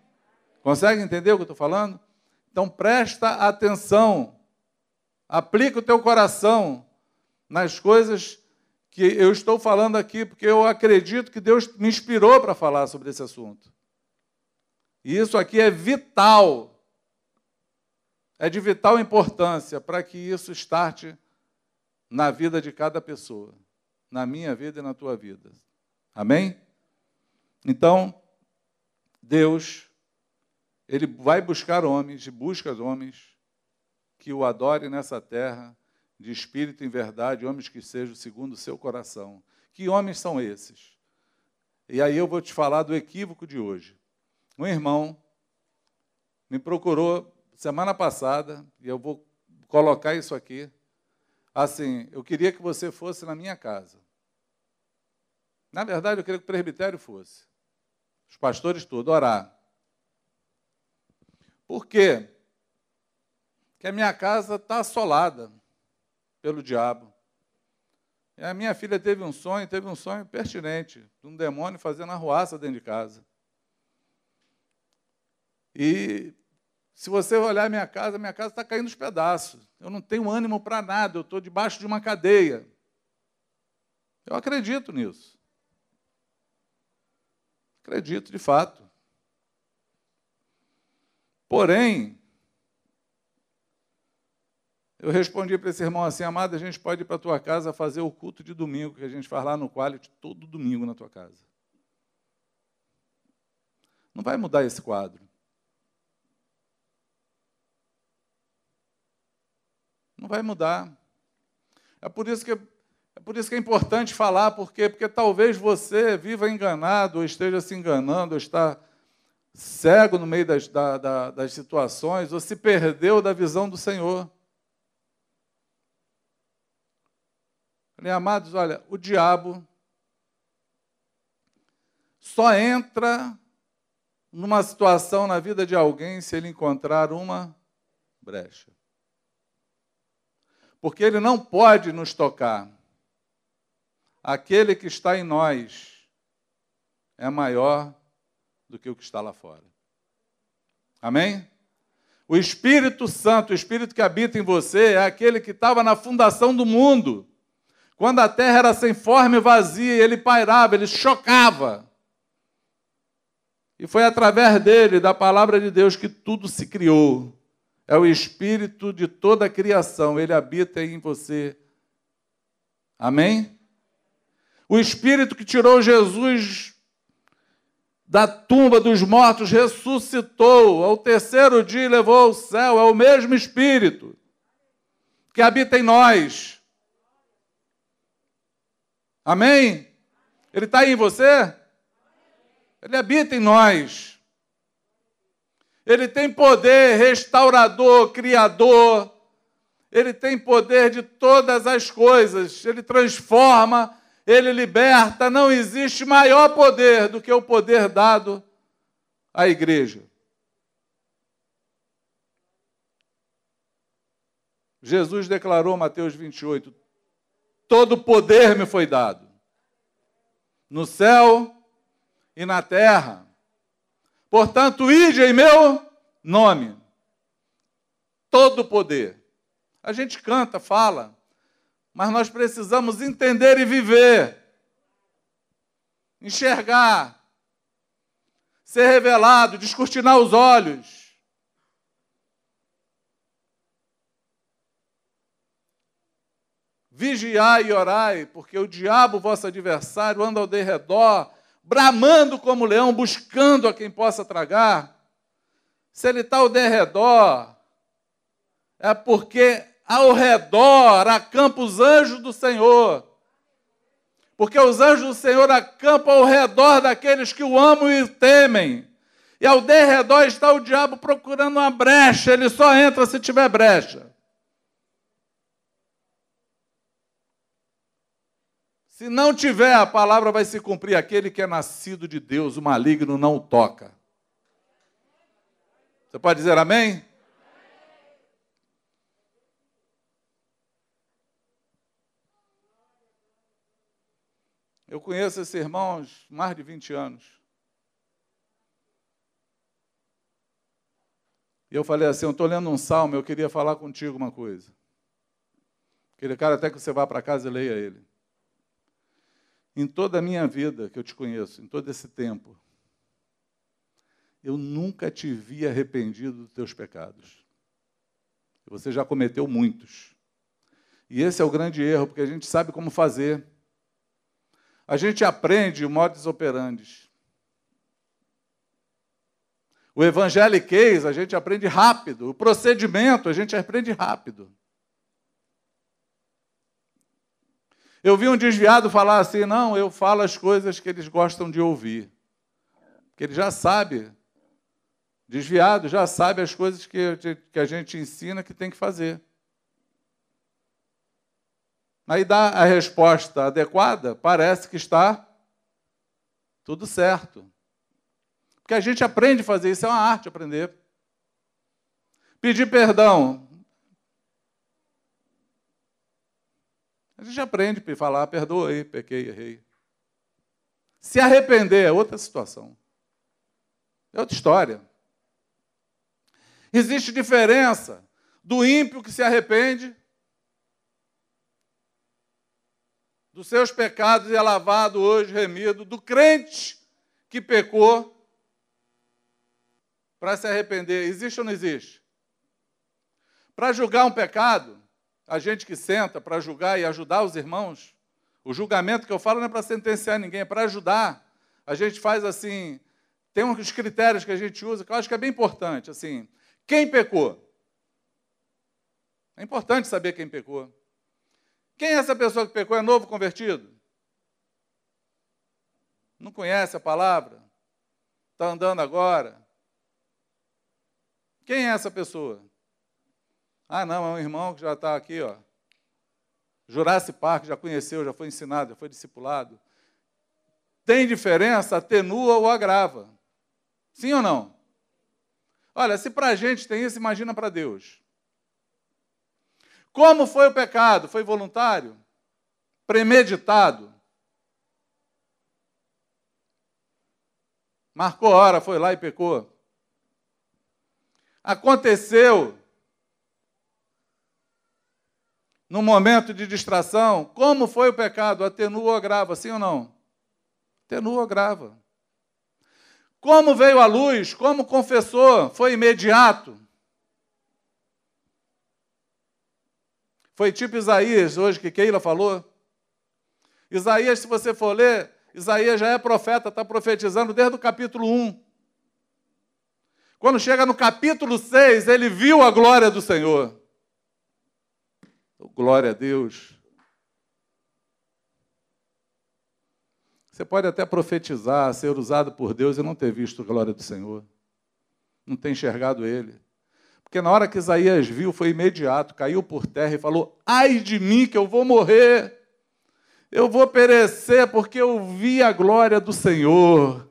Consegue entender o que eu estou falando? Então presta atenção, aplica o teu coração nas coisas que eu estou falando aqui, porque eu acredito que Deus me inspirou para falar sobre esse assunto. E isso aqui é vital, é de vital importância para que isso starte na vida de cada pessoa. Na minha vida e na tua vida. Amém? Então, Deus, ele vai buscar homens, e busca homens que o adorem nessa terra, de espírito em verdade, homens que sejam segundo o seu coração. Que homens são esses? E aí eu vou te falar do equívoco de hoje. Um irmão me procurou semana passada, e eu vou colocar isso aqui, assim, eu queria que você fosse na minha casa. Na verdade, eu queria que o presbitério fosse. Os pastores todos, orar. Por quê? Porque a minha casa está assolada pelo diabo. E a minha filha teve um sonho, teve um sonho pertinente, de um demônio fazendo arruaça dentro de casa. E... se você olhar a minha casa, a minha casa está caindo aos pedaços. Eu não tenho ânimo para nada, eu estou debaixo de uma cadeia. Eu acredito nisso. Acredito, de fato. Porém, eu respondi para esse irmão assim, amado, a gente pode ir para a tua casa fazer o culto de domingo, que a gente faz lá no Quality, todo domingo na tua casa. Não vai mudar esse quadro. Não vai mudar. É por isso que é, por isso que é importante falar, por quê? Porque talvez você viva enganado, ou esteja se enganando, ou está cego no meio das, da, da, das situações, ou se perdeu da visão do Senhor. Meus amados, olha, o diabo só entra numa situação na vida de alguém se ele encontrar uma brecha. porque ele não pode nos tocar. Aquele que está em nós é maior do que o que está lá fora. Amém? O Espírito Santo, o Espírito que habita em você, é aquele que estava na fundação do mundo. Quando a terra era sem forma e vazia, ele pairava, ele chocava. E foi através dele, da palavra de Deus, que tudo se criou. É o Espírito de toda a criação, ele habita em você. Amém? O Espírito que tirou Jesus da tumba dos mortos, ressuscitou, ao terceiro dia levou ao céu, é o mesmo Espírito que habita em nós. Amém? Ele está aí em você? Ele habita em nós. Ele tem poder restaurador, criador, ele tem poder de todas as coisas, ele transforma, ele liberta, não existe maior poder do que o poder dado à igreja. Jesus declarou, Mateus vinte e oito, todo poder me foi dado, no céu e na terra. Portanto, ide em meu nome, todo poder. A gente canta, fala, mas nós precisamos entender e viver, enxergar, ser revelado, descortinar os olhos. Vigiai e orai, porque o diabo, vosso adversário, anda ao derredor, bramando como leão, buscando a quem possa tragar. Se ele está ao derredor, é porque ao redor acampam os anjos do Senhor, porque os anjos do Senhor acampam ao redor daqueles que o amam e temem, e ao derredor está o diabo procurando uma brecha, ele só entra se tiver brecha. Se não tiver, a palavra vai se cumprir, aquele que é nascido de Deus, o maligno não o toca. Você pode dizer amém? Eu conheço esse irmão há mais de vinte anos. E eu falei assim, eu estou lendo um salmo, eu queria falar contigo uma coisa. Aquele cara até que você vá para casa e leia ele. Em toda a minha vida que eu te conheço, em todo esse tempo, eu nunca te vi arrependido dos teus pecados. Você já cometeu muitos. E esse é o grande erro, porque a gente sabe como fazer. A gente aprende o modus operandi. O evangeliquez a gente aprende rápido. O procedimento a gente aprende rápido. Eu vi um desviado falar assim, não, eu falo as coisas que eles gostam de ouvir. Porque ele já sabe, desviado, já sabe as coisas que, que a gente ensina que tem que fazer. Aí dá a resposta adequada, parece que está tudo certo. Porque a gente aprende a fazer isso, é uma arte aprender. Pedir perdão. A gente aprende a falar, perdoei, pequei, errei. Se arrepender é outra situação. É outra história. Existe diferença do ímpio que se arrepende, dos seus pecados e é lavado hoje, remido, do crente que pecou para se arrepender. Existe ou não existe? Para julgar um pecado, a gente que senta para julgar e ajudar os irmãos, o julgamento que eu falo não é para sentenciar ninguém, é para ajudar. A gente faz assim, tem uns critérios que a gente usa, que eu acho que é bem importante, assim, quem pecou? É importante saber quem pecou. Quem é essa pessoa que pecou? É novo convertido? Não conhece a palavra? Está andando agora? Quem é essa pessoa? Ah, não, é um irmão que já está aqui, ó. Jurassic Park, já conheceu, já foi ensinado, já foi discipulado. Tem diferença? Atenua ou agrava? Sim ou não? Olha, se para a gente tem isso, imagina para Deus. Como foi o pecado? Foi voluntário? Premeditado? Marcou a hora, foi lá e pecou. Aconteceu no momento de distração. Como foi o pecado? Atenua ou agrava, sim ou não? Atenua ou agrava. Como veio à luz? Como confessou? Foi imediato. Foi tipo Isaías, hoje que Keila falou. Isaías, se você for ler, Isaías já é profeta, está profetizando desde o capítulo um. Quando chega no capítulo seis, ele viu a glória do Senhor. Glória a Deus. Você pode até profetizar, ser usado por Deus e não ter visto a glória do Senhor. Não ter enxergado Ele. Porque na hora que Isaías viu, foi imediato, caiu por terra e falou: ai de mim, que eu vou morrer, eu vou perecer, porque eu vi a glória do Senhor.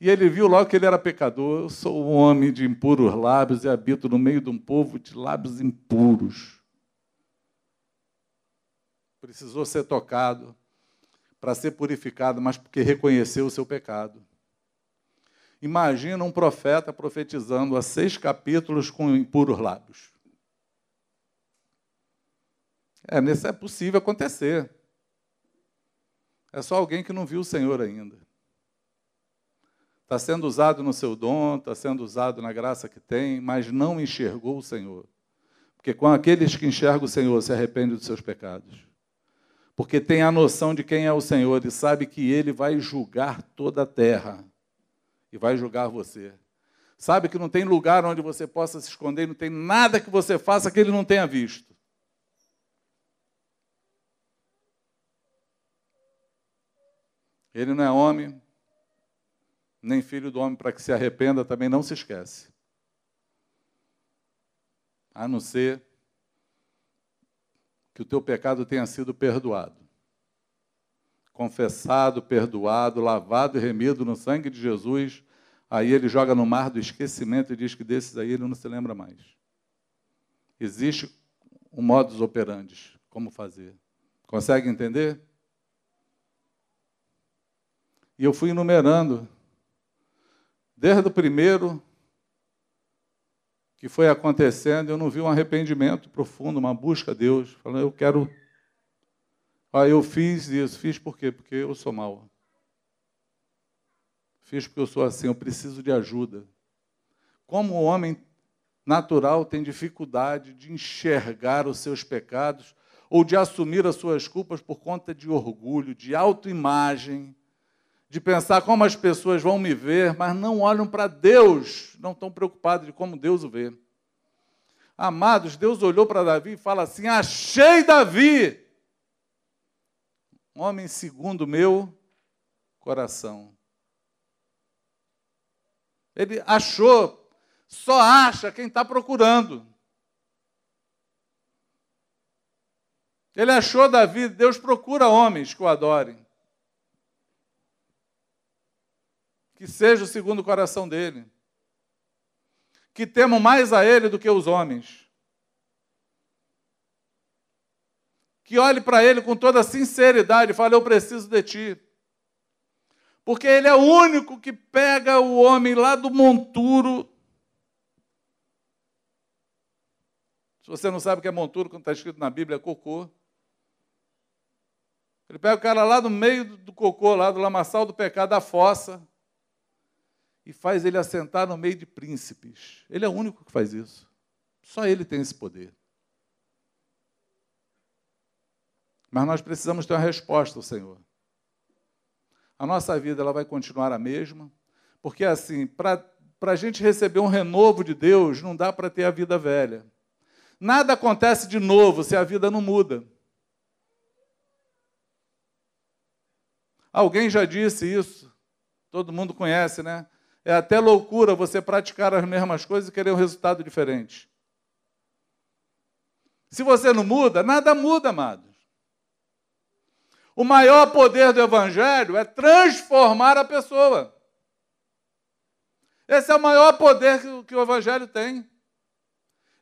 E ele viu logo que ele era pecador. Eu sou um homem de impuros lábios e habito no meio de um povo de lábios impuros. Precisou ser tocado para ser purificado, mas porque reconheceu o seu pecado. Imagina um profeta profetizando há seis capítulos com impuros lábios. É, isso é possível acontecer. É só alguém que não viu o Senhor ainda. Está sendo usado no seu dom, está sendo usado na graça que tem, mas não enxergou o Senhor. Porque com aqueles que enxergam o Senhor se arrependem dos seus pecados. Porque tem a noção de quem é o Senhor e sabe que Ele vai julgar toda a terra. E vai julgar você. Sabe que não tem lugar onde você possa se esconder, não tem nada que você faça que Ele não tenha visto. Ele não é homem, nem filho do homem, para que se arrependa, também não se esquece. A não ser que o teu pecado tenha sido perdoado. Confessado, perdoado, lavado e remido no sangue de Jesus, aí ele joga no mar do esquecimento e diz que desses aí ele não se lembra mais. Existe um modus operandi, como fazer. Consegue entender? E eu fui enumerando, desde o primeiro que foi acontecendo, eu não vi um arrependimento profundo, uma busca a Deus, falando, eu quero... Ah, eu fiz isso. Fiz por quê? Porque eu sou mau. Fiz porque eu sou assim, eu preciso de ajuda. Como o homem natural tem dificuldade de enxergar os seus pecados ou de assumir as suas culpas por conta de orgulho, de autoimagem, de pensar como as pessoas vão me ver, mas não olham para Deus, não estão preocupados de como Deus o vê. Amados, Deus olhou para Davi e fala assim, achei Davi! Homem segundo o meu coração. Ele achou, só acha quem está procurando. Ele achou Davi, Deus procura homens que o adorem. Que seja o segundo coração dele. Que temam mais a ele do que os homens. Que olhe para ele com toda sinceridade e fale, eu preciso de ti. Porque ele é o único que pega o homem lá do monturo. Se você não sabe o que é monturo, quando está escrito na Bíblia, é cocô. Ele pega o cara lá do meio do cocô, lá do lamaçal do pecado, da fossa, e faz ele assentar no meio de príncipes. Ele é o único que faz isso. Só ele tem esse poder. Mas nós precisamos ter uma resposta ao Senhor. A nossa vida ela vai continuar a mesma, porque assim, para a gente receber um renovo de Deus, não dá para ter a vida velha. Nada acontece de novo se a vida não muda. Alguém já disse isso, todo mundo conhece, né? É até loucura você praticar as mesmas coisas e querer um resultado diferente. Se você não muda, nada muda, amado. O maior poder do Evangelho é transformar a pessoa. Esse é o maior poder que o Evangelho tem.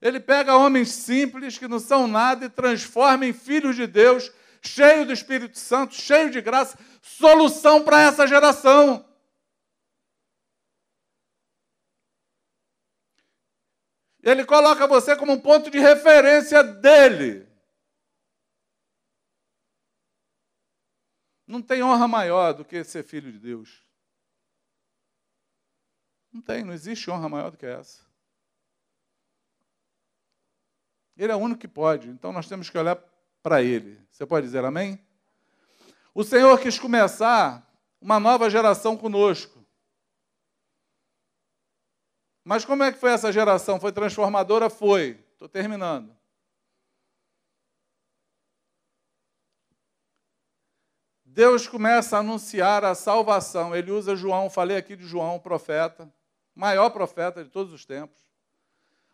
Ele pega homens simples que não são nada e transforma em filhos de Deus, cheio do Espírito Santo, cheio de graça, solução para essa geração. Ele coloca você como um ponto de referência dele. Não tem honra maior do que ser filho de Deus. Não tem, não existe honra maior do que essa. Ele é o único que pode, então nós temos que olhar para ele. Você pode dizer amém? O Senhor quis começar uma nova geração conosco. Mas como é que foi essa geração? Foi transformadora? Foi. Estou terminando. Deus começa a anunciar a salvação. Ele usa João, falei aqui de João, profeta, maior profeta de todos os tempos.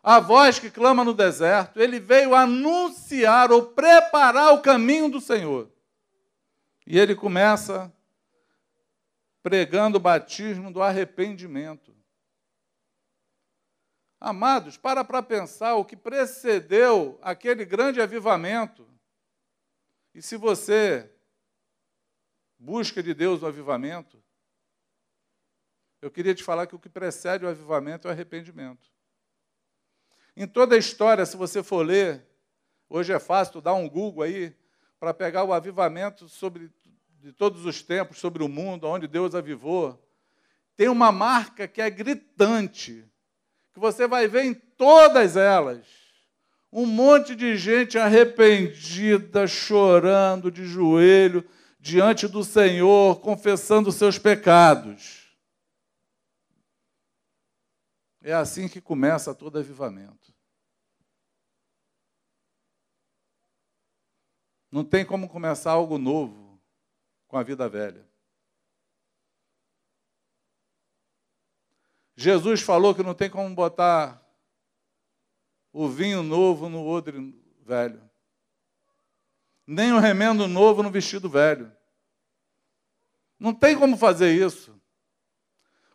A voz que clama no deserto, ele veio anunciar ou preparar o caminho do Senhor. E ele começa pregando o batismo do arrependimento. Amados, para para pensar o que precedeu aquele grande avivamento. E se você busca de Deus o avivamento, eu queria te falar que o que precede o avivamento é o arrependimento. Em toda a história, se você for ler, hoje é fácil, tu dá um Google aí para pegar o avivamento sobre, de todos os tempos, sobre o mundo, onde Deus avivou. Tem uma marca que é gritante, que você vai ver em todas elas, um monte de gente arrependida, chorando de joelho, diante do Senhor, confessando seus pecados. É assim que começa todo avivamento. Não tem como começar algo novo com a vida velha. Jesus falou que não tem como botar o vinho novo no odre velho, nem o remendo novo no vestido velho. Não tem como fazer isso.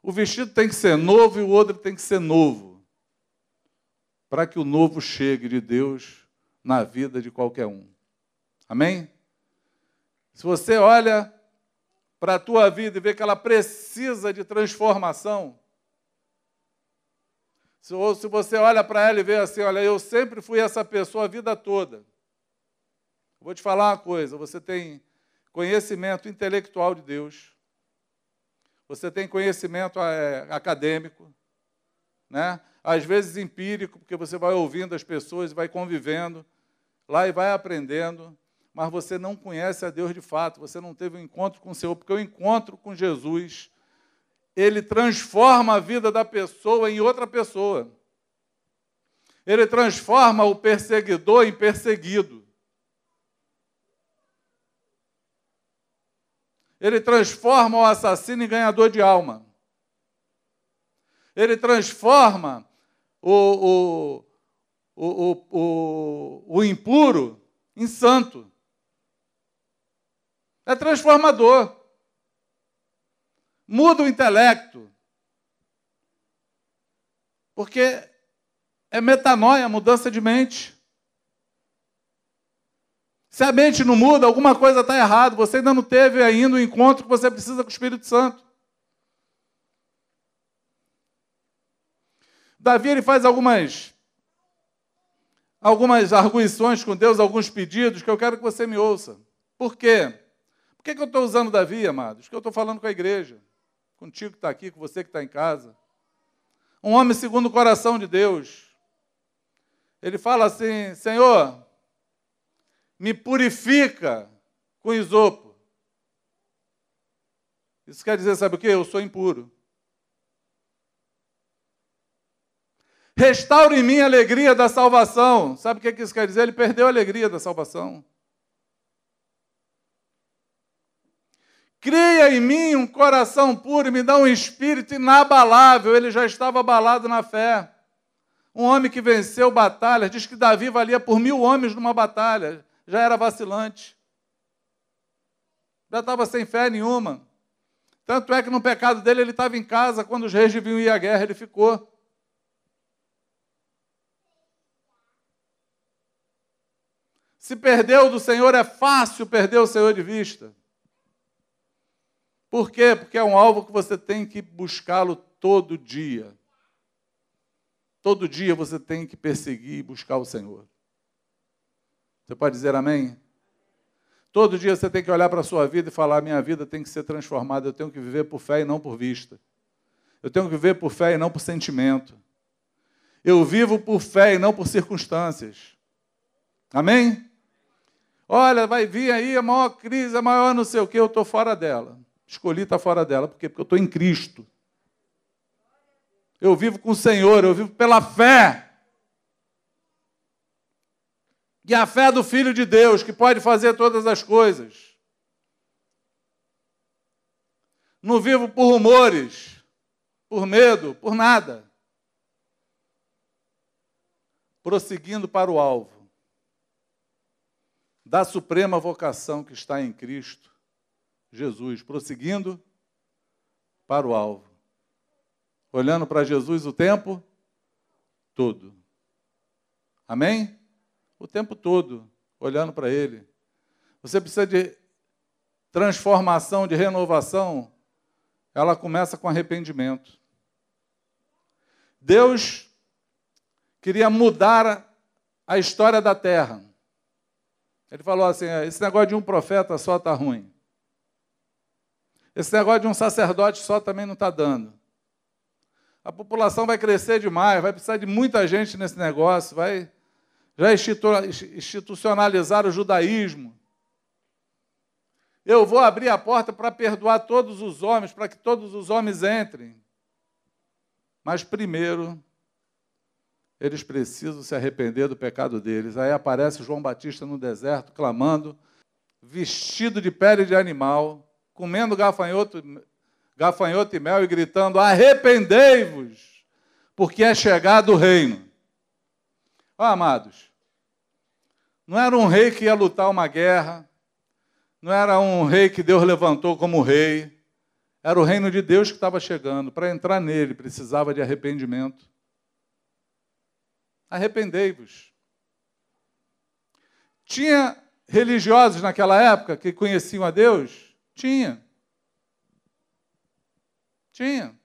O vestido tem que ser novo e o odre tem que ser novo, para que o novo chegue de Deus na vida de qualquer um. Amém? Se você olha para a tua vida e vê que ela precisa de transformação, ou se você olha para ela e vê assim, olha, eu sempre fui essa pessoa a vida toda. Vou te falar uma coisa, você tem conhecimento intelectual de Deus, você tem conhecimento é, acadêmico, né? Às vezes empírico, porque você vai ouvindo as pessoas, vai convivendo, lá e vai aprendendo, mas você não conhece a Deus de fato, você não teve um encontro com o Senhor, porque o encontro com Jesus, ele transforma a vida da pessoa em outra pessoa. Ele transforma o perseguidor em perseguido. Ele transforma o assassino em ganhador de alma. Ele transforma o, o, o, o, o, o impuro em santo. É transformador. Muda o intelecto, porque é metanoia, mudança de mente. Se a mente não muda, alguma coisa está errada, você ainda não teve ainda o encontro que você precisa com o Espírito Santo. Davi, ele faz algumas, algumas arguições com Deus, alguns pedidos, que eu quero que você me ouça. Por quê? Por que, que eu estou usando Davi, amados? Porque eu estou falando com a igreja, contigo que está aqui, com você que está em casa. Um homem segundo o coração de Deus. Ele fala assim, Senhor, me purifica com isopo. Isso quer dizer, sabe o quê? Eu sou impuro. Restaura em mim a alegria da salvação. Sabe o que isso quer dizer? Ele perdeu a alegria da salvação. Cria em mim um coração puro e me dá um espírito inabalável. Ele já estava abalado na fé. Um homem que venceu batalhas. Diz que Davi valia por mil homens numa batalha. Já era vacilante. Já estava sem fé nenhuma. Tanto é que no pecado dele ele estava em casa, quando os reis deviam ir à guerra, ele ficou. Se perdeu do Senhor, é fácil perder o Senhor de vista. Por quê? Porque é um alvo que você tem que buscá-lo todo dia. Todo dia você tem que perseguir e buscar o Senhor. Você pode dizer amém? Todo dia você tem que olhar para a sua vida e falar, minha vida tem que ser transformada, eu tenho que viver por fé e não por vista. Eu tenho que viver por fé e não por sentimento. Eu vivo por fé e não por circunstâncias. Amém? Olha, vai vir aí a maior crise, a maior não sei o quê, eu estou fora dela. Escolhi estar fora dela. Por quê? Porque eu estou em Cristo. Eu vivo com o Senhor, eu vivo pela fé. E a fé do Filho de Deus, que pode fazer todas as coisas. Não vivo por rumores, por medo, por nada. Prosseguindo para o alvo da suprema vocação que está em Cristo Jesus. Prosseguindo para o alvo. Olhando para Jesus o tempo todo. Amém? O tempo todo, olhando para Ele. Você precisa de transformação, de renovação. Ela começa com arrependimento. Deus queria mudar a história da terra. Ele falou assim, esse negócio de um profeta só está ruim. Esse negócio de um sacerdote só também não está dando. A população vai crescer demais, vai precisar de muita gente nesse negócio, vai... Já institucionalizaram o judaísmo. Eu vou abrir a porta para perdoar todos os homens, para que todos os homens entrem. Mas, primeiro, eles precisam se arrepender do pecado deles. Aí aparece João Batista no deserto, clamando, vestido de pele de animal, comendo gafanhoto, gafanhoto e mel e gritando, arrependei-vos, porque é chegado o reino. Ó, oh, amados, não era um rei que ia lutar uma guerra, não era um rei que Deus levantou como rei, era o reino de Deus que estava chegando. Para entrar nele, precisava de arrependimento. Arrependei-vos. Tinha religiosos naquela época que conheciam a Deus? Tinha. Tinha.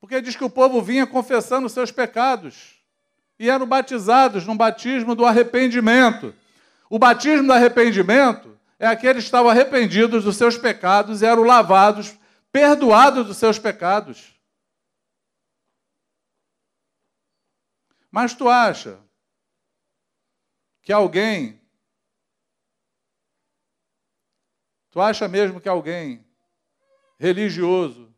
Porque diz que o povo vinha confessando os seus pecados. E eram batizados num batismo do arrependimento. O batismo do arrependimento é aquele que estavam arrependidos dos seus pecados e eram lavados, perdoados dos seus pecados. Mas tu acha que alguém, tu acha mesmo que alguém religioso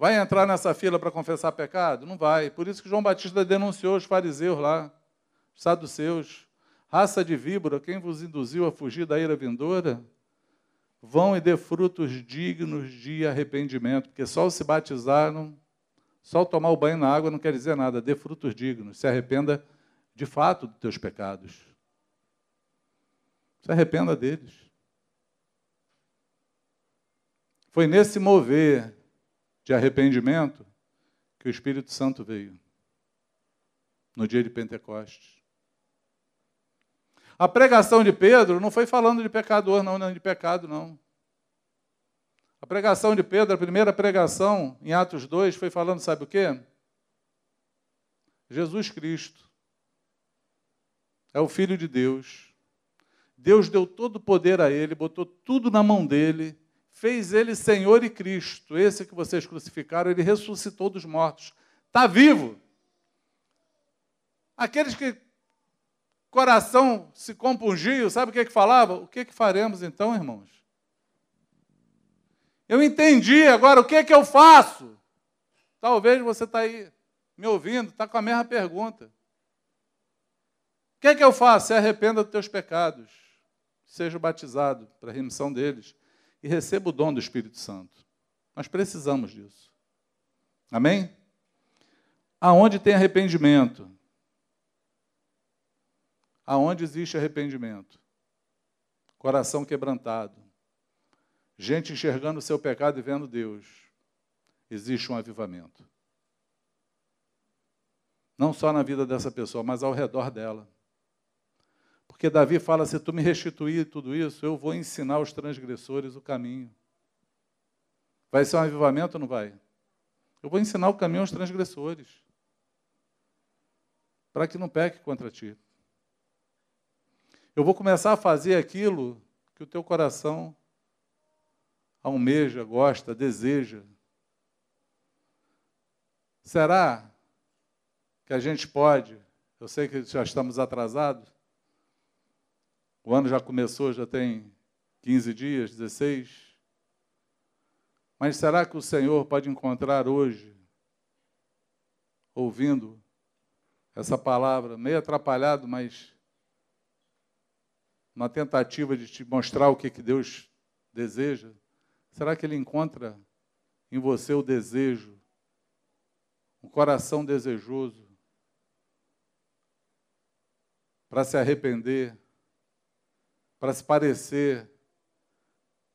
vai entrar nessa fila para confessar pecado? Não vai. Por isso que João Batista denunciou os fariseus lá, os saduceus. Raça de víbora, quem vos induziu a fugir da ira vindoura? Vão e dê frutos dignos de arrependimento, porque só se batizar, não, só tomar o banho na água não quer dizer nada. Dê frutos dignos, se arrependa de fato dos teus pecados. Se arrependa deles. Foi nesse mover de arrependimento que o Espírito Santo veio no dia de Pentecostes. A pregação de Pedro não foi falando de pecador, não, não de pecado, não. A pregação de Pedro, a primeira pregação, em Atos dois, foi falando, sabe o quê? Jesus Cristo é o Filho de Deus. Deus deu todo o poder a ele, botou tudo na mão dele, fez ele Senhor e Cristo, esse que vocês crucificaram, ele ressuscitou dos mortos. Está vivo. Aqueles que coração se compungiu, sabe o que é que falava? O que é que faremos então, irmãos? Eu entendi, agora o que é que eu faço? Talvez você está aí me ouvindo, está com a mesma pergunta. O que é que eu faço? Se arrependa dos teus pecados, seja batizado para a remissão deles. E receba o dom do Espírito Santo. Nós precisamos disso. Amém? Aonde tem arrependimento? Aonde existe arrependimento? Coração quebrantado. Gente enxergando o seu pecado e vendo Deus. Existe um avivamento. Não só na vida dessa pessoa, mas ao redor dela. Porque Davi fala, se tu me restituir tudo isso, eu vou ensinar aos transgressores o caminho. Vai ser um avivamento ou não vai? Eu vou ensinar o caminho aos transgressores, para que não peque contra ti. Eu vou começar a fazer aquilo que o teu coração almeja, gosta, deseja. Será que a gente pode, eu sei que já estamos atrasados, o ano já começou, já tem quinze dias, dezesseis, mas será que o Senhor pode encontrar hoje, ouvindo essa palavra, meio atrapalhado, mas uma tentativa de te mostrar o que, que Deus deseja? Será que Ele encontra em você o desejo, um coração desejoso para se arrepender, para se parecer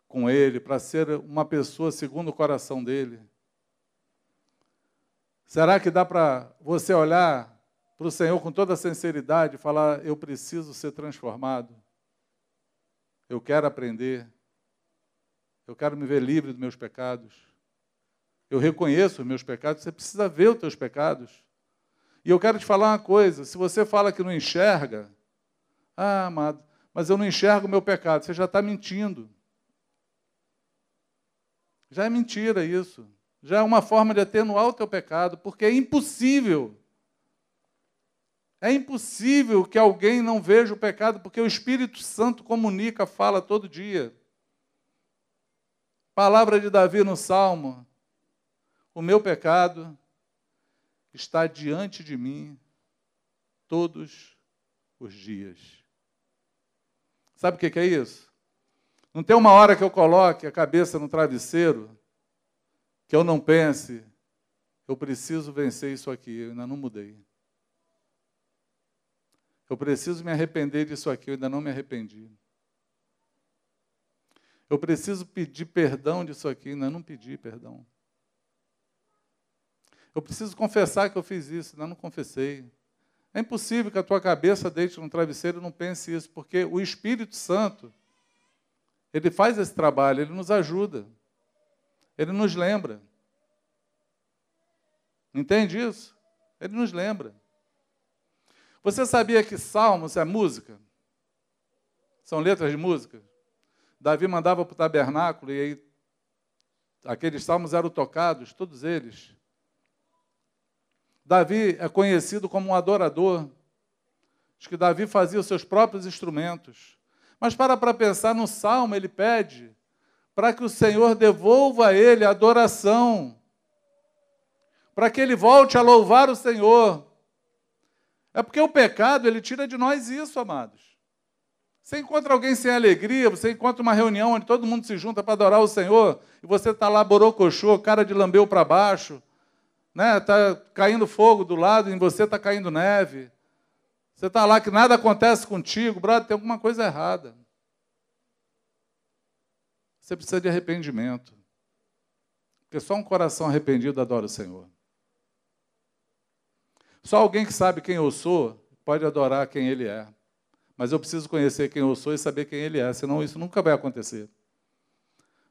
com Ele, para ser uma pessoa segundo o coração dEle? Será que dá para você olhar para o Senhor com toda a sinceridade e falar, eu preciso ser transformado, eu quero aprender, eu quero me ver livre dos meus pecados, eu reconheço os meus pecados? Você precisa ver os teus pecados. E eu quero te falar uma coisa, se você fala que não enxerga, ah, amado, mas eu não enxergo o meu pecado, você já está mentindo. Já é mentira isso. Já é uma forma de atenuar o teu pecado, porque é impossível. É impossível que alguém não veja o pecado, porque o Espírito Santo comunica, fala todo dia. Palavra de Davi no Salmo. O meu pecado está diante de mim todos os dias. Sabe o que é isso? Não tem uma hora que eu coloque a cabeça no travesseiro que eu não pense, eu preciso vencer isso aqui, eu ainda não mudei. Eu preciso me arrepender disso aqui, eu ainda não me arrependi. Eu preciso pedir perdão disso aqui, eu ainda não pedi perdão. Eu preciso confessar que eu fiz isso, eu ainda não confessei. É impossível que a tua cabeça deite no travesseiro e não pense isso, porque o Espírito Santo, Ele faz esse trabalho, Ele nos ajuda, Ele nos lembra. Entende isso? Ele nos lembra. Você sabia que salmos é música? São letras de música? Davi mandava para o tabernáculo e aí aqueles salmos eram tocados, todos eles. Davi é conhecido como um adorador. Diz que Davi fazia os seus próprios instrumentos. Mas para para pensar, no Salmo ele pede para que o Senhor devolva a ele a adoração, para que ele volte a louvar o Senhor. É porque o pecado, ele tira de nós isso, amados. Você encontra alguém sem alegria, você encontra uma reunião onde todo mundo se junta para adorar o Senhor, e você está lá borocochô, cara de lambeu para baixo, né? Está caindo fogo do lado, e em você está caindo neve. Você está lá que nada acontece contigo, brother, tem alguma coisa errada. Você precisa de arrependimento. Porque só um coração arrependido adora o Senhor. Só alguém que sabe quem eu sou pode adorar quem Ele é. Mas eu preciso conhecer quem eu sou e saber quem Ele é, senão isso nunca vai acontecer.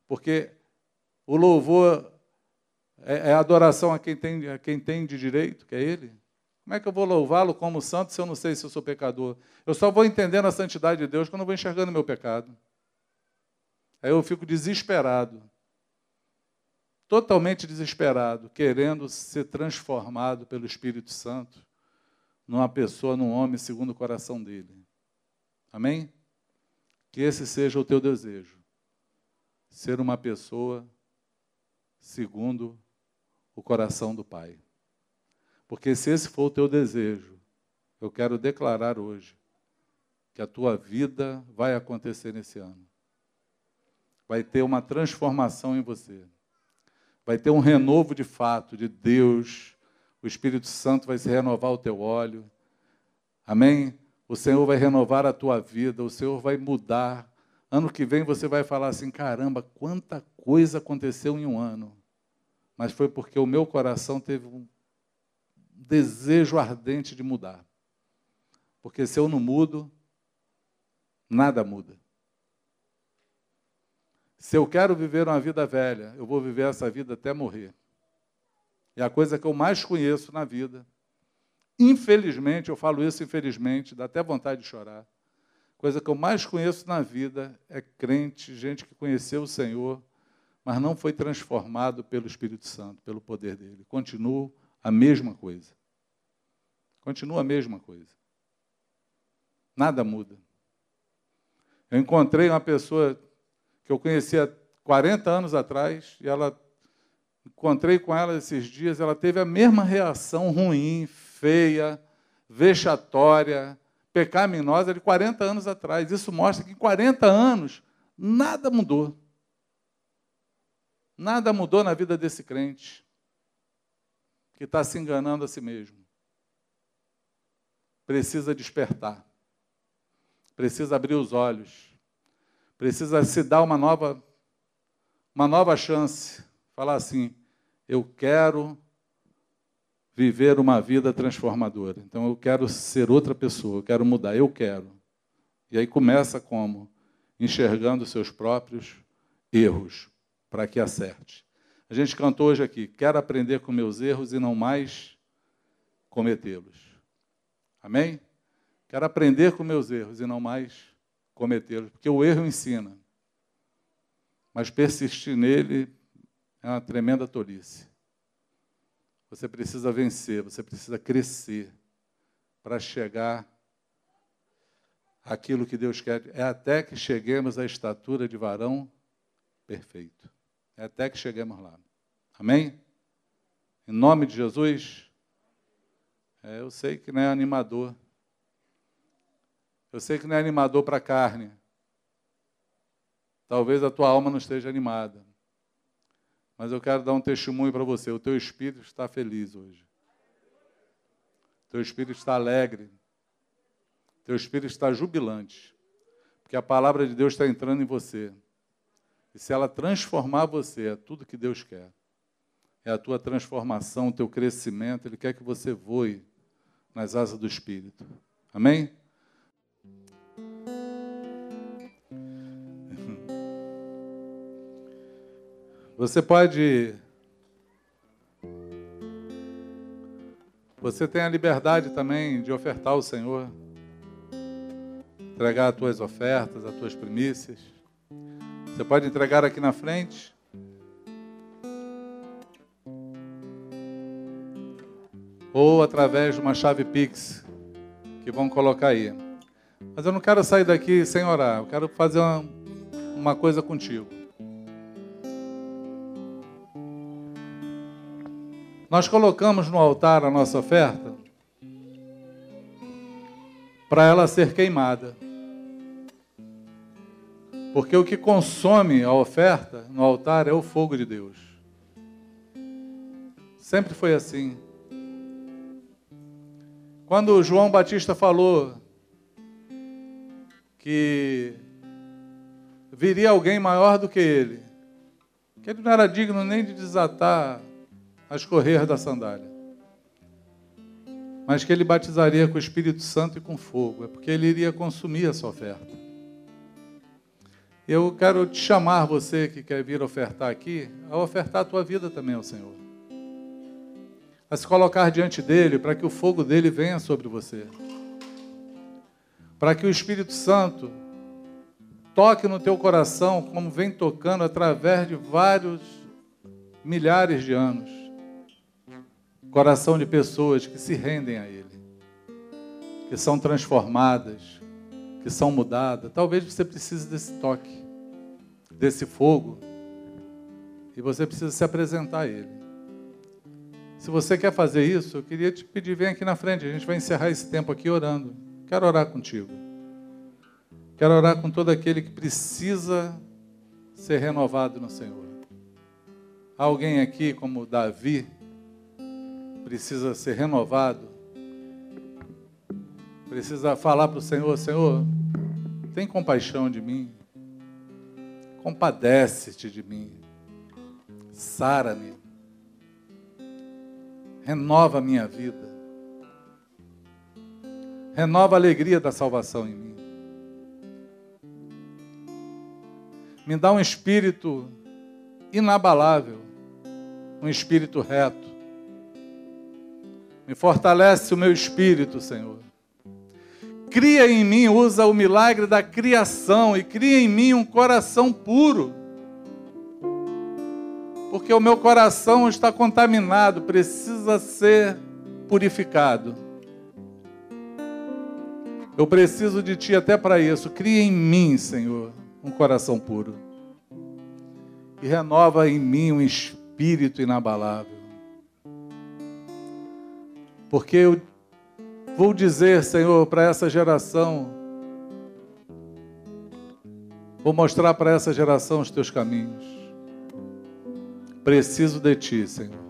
Porque o louvor é a adoração a quem tem, a quem tem de direito, que é Ele. Como é que eu vou louvá-lo como santo se eu não sei se eu sou pecador? Eu só vou entendendo a santidade de Deus quando eu vou enxergando o meu pecado. Aí eu fico desesperado, totalmente desesperado, querendo ser transformado pelo Espírito Santo numa pessoa, num homem segundo o coração dele. Amém? Que esse seja o teu desejo, ser uma pessoa segundo o coração do Pai. Porque se esse for o teu desejo, eu quero declarar hoje que a tua vida vai acontecer nesse ano. Vai ter uma transformação em você. Vai ter um renovo de fato de Deus. O Espírito Santo vai se renovar o teu óleo. Amém? O Senhor vai renovar a tua vida, o Senhor vai mudar. Ano que vem você vai falar assim, caramba, quanta coisa aconteceu em um ano. Mas foi porque o meu coração teve um desejo ardente de mudar. Porque se eu não mudo, nada muda. Se eu quero viver uma vida velha, eu vou viver essa vida até morrer. É a coisa que eu mais conheço na vida. Infelizmente, eu falo isso infelizmente, dá até vontade de chorar. Coisa que eu mais conheço na vida é crente, gente que conheceu o Senhor, mas não foi transformado pelo Espírito Santo, pelo poder dele. Continua a mesma coisa. Continua a mesma coisa. Nada muda. Eu encontrei uma pessoa que eu conhecia quarenta anos atrás, e ela, encontrei com ela esses dias, ela teve a mesma reação ruim, feia, vexatória, pecaminosa de quarenta anos atrás. Isso mostra que em quarenta anos nada mudou. Nada mudou na vida desse crente que está se enganando a si mesmo. Precisa despertar. Precisa abrir os olhos. Precisa se dar uma nova, uma nova chance. Falar assim, eu quero viver uma vida transformadora. Então, eu quero ser outra pessoa, eu quero mudar, eu quero. E aí começa como? Enxergando seus próprios erros, para que acerte. A gente cantou hoje aqui, quero aprender com meus erros e não mais cometê-los. Amém? Quero aprender com meus erros e não mais cometê-los, porque o erro ensina. Mas persistir nele é uma tremenda tolice. Você precisa vencer, você precisa crescer para chegar àquilo que Deus quer. É até que cheguemos à estatura de varão perfeito. É até que cheguemos lá. Amém? Em nome de Jesus, é, eu sei que não é animador. Eu sei que não é animador para a carne. Talvez a tua alma não esteja animada. Mas eu quero dar um testemunho para você. O teu espírito está feliz hoje. O teu espírito está alegre. O teu espírito está jubilante. Porque a palavra de Deus está entrando em você. E se ela transformar você, é tudo que Deus quer. É a tua transformação, o teu crescimento. Ele quer que você voe nas asas do Espírito. Amém? Você pode, você tem a liberdade também de ofertar ao Senhor, entregar as tuas ofertas, as tuas primícias. Você pode entregar aqui na frente. Ou através de uma chave Pix, que vão colocar aí. Mas eu não quero sair daqui sem orar, eu quero fazer uma, uma coisa contigo. Nós colocamos no altar a nossa oferta para ela ser queimada. Porque o que consome a oferta no altar é o fogo de Deus. Sempre foi assim. Quando João Batista falou que viria alguém maior do que ele, que ele não era digno nem de desatar a escorrer da sandália, mas que ele batizaria com o Espírito Santo e com fogo, é porque ele iria consumir essa oferta. Eu quero te chamar, você que quer vir ofertar aqui, a ofertar a tua vida também ao Senhor, a se colocar diante dele, para que o fogo dele venha sobre você, para que o Espírito Santo toque no teu coração, como vem tocando através de vários milhares de anos, coração de pessoas que se rendem a Ele, que são transformadas, que são mudadas. Talvez você precise desse toque, desse fogo, e você precisa se apresentar a Ele. Se você quer fazer isso, eu queria te pedir, vem aqui na frente, a gente vai encerrar esse tempo aqui orando. Quero orar contigo. Quero orar com todo aquele que precisa ser renovado no Senhor. Há alguém aqui, como Davi, precisa ser renovado, precisa falar para o Senhor, Senhor, tem compaixão de mim, compadece-te de mim, sara-me, renova a minha vida, renova a alegria da salvação em mim, Me dá um espírito inabalável, um espírito reto. Me fortalece o meu espírito, Senhor. Cria em mim, usa o milagre da criação e cria em mim um coração puro. Porque o meu coração está contaminado, precisa ser purificado. Eu preciso de Ti até para isso. Cria em mim, Senhor, um coração puro. E renova em mim um espírito inabalável. Porque eu vou dizer, Senhor, para essa geração, vou mostrar para essa geração os Teus caminhos. Preciso de Ti, Senhor.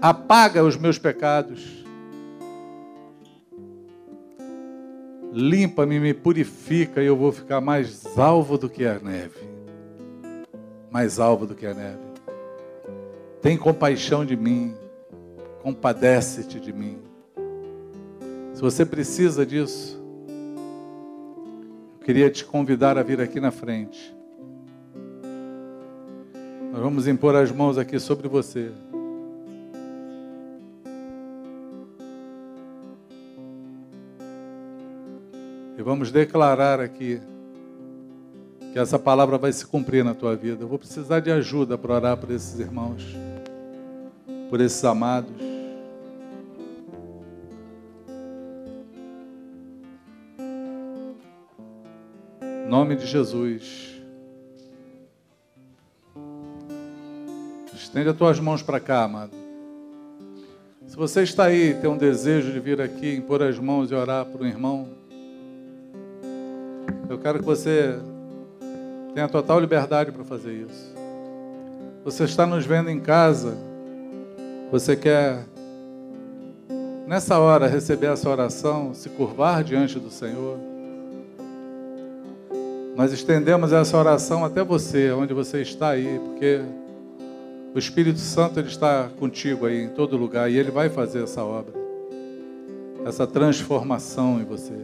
Apaga os meus pecados. Limpa-me, me purifica e eu vou ficar mais alvo do que a neve. Mais alvo do que a neve. Tem compaixão de mim, compadece-te de mim. Se você precisa disso, eu queria te convidar a vir aqui na frente. Nós vamos impor as mãos aqui sobre você. E vamos declarar aqui que essa palavra vai se cumprir na tua vida. Eu vou precisar de ajuda para orar por esses irmãos, por esses amados. Em nome de Jesus. Estende as tuas mãos para cá, amado. Se você está aí e tem um desejo de vir aqui, impor as mãos e orar por um irmão, eu quero que você tenha total liberdade para fazer isso. Você está nos vendo em casa. Você quer, nessa hora, receber essa oração, se curvar diante do Senhor? Nós estendemos essa oração até você, onde você está aí, porque o Espírito Santo ele está contigo aí, em todo lugar, e Ele vai fazer essa obra, essa transformação em você.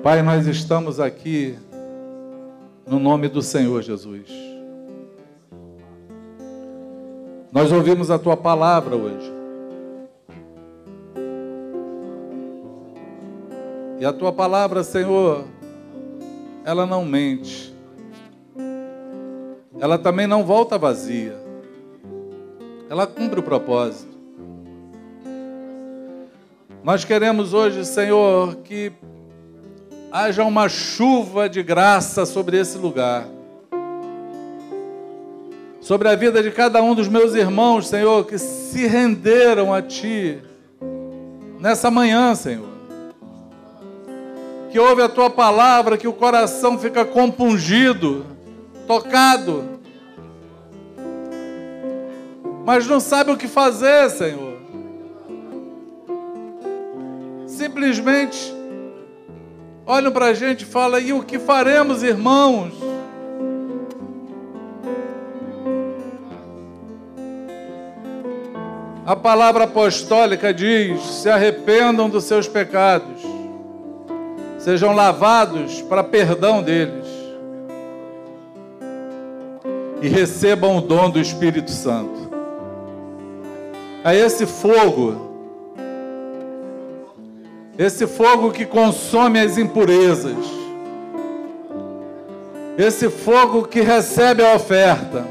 Pai, nós estamos aqui no nome do Senhor Jesus. Nós ouvimos a Tua palavra hoje. E a Tua palavra, Senhor, ela não mente. Ela também não volta vazia. Ela cumpre o propósito. Nós queremos hoje, Senhor, que haja uma chuva de graça sobre esse lugar. Sobre a vida de cada um dos meus irmãos, Senhor, que se renderam a Ti nessa manhã, Senhor. Que ouve a Tua palavra, que o coração fica compungido, tocado, mas não sabe o que fazer, Senhor. Simplesmente olham para a gente e falam, e o que faremos, irmãos? A palavra apostólica diz, se arrependam dos seus pecados, sejam lavados para perdão deles e recebam o dom do Espírito Santo. É esse fogo, esse fogo que consome as impurezas, esse fogo que recebe a oferta,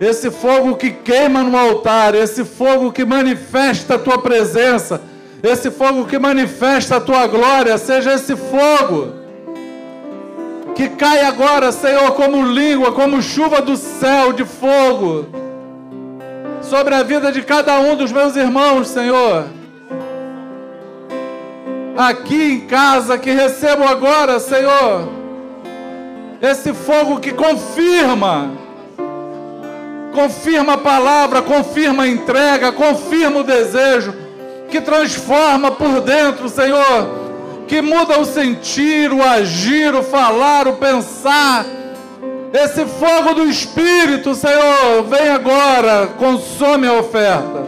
esse fogo que queima no altar, esse fogo que manifesta a Tua presença, esse fogo que manifesta a Tua glória, seja esse fogo que cai agora, Senhor, como língua, como chuva do céu de fogo, sobre a vida de cada um dos meus irmãos, Senhor. Aqui em casa, que recebo agora, Senhor, esse fogo que confirma, confirma a palavra, confirma a entrega, confirma o desejo, que transforma por dentro, Senhor, que muda o sentir, o agir, o falar, o pensar. Esse fogo do Espírito, Senhor, vem agora, consome a oferta.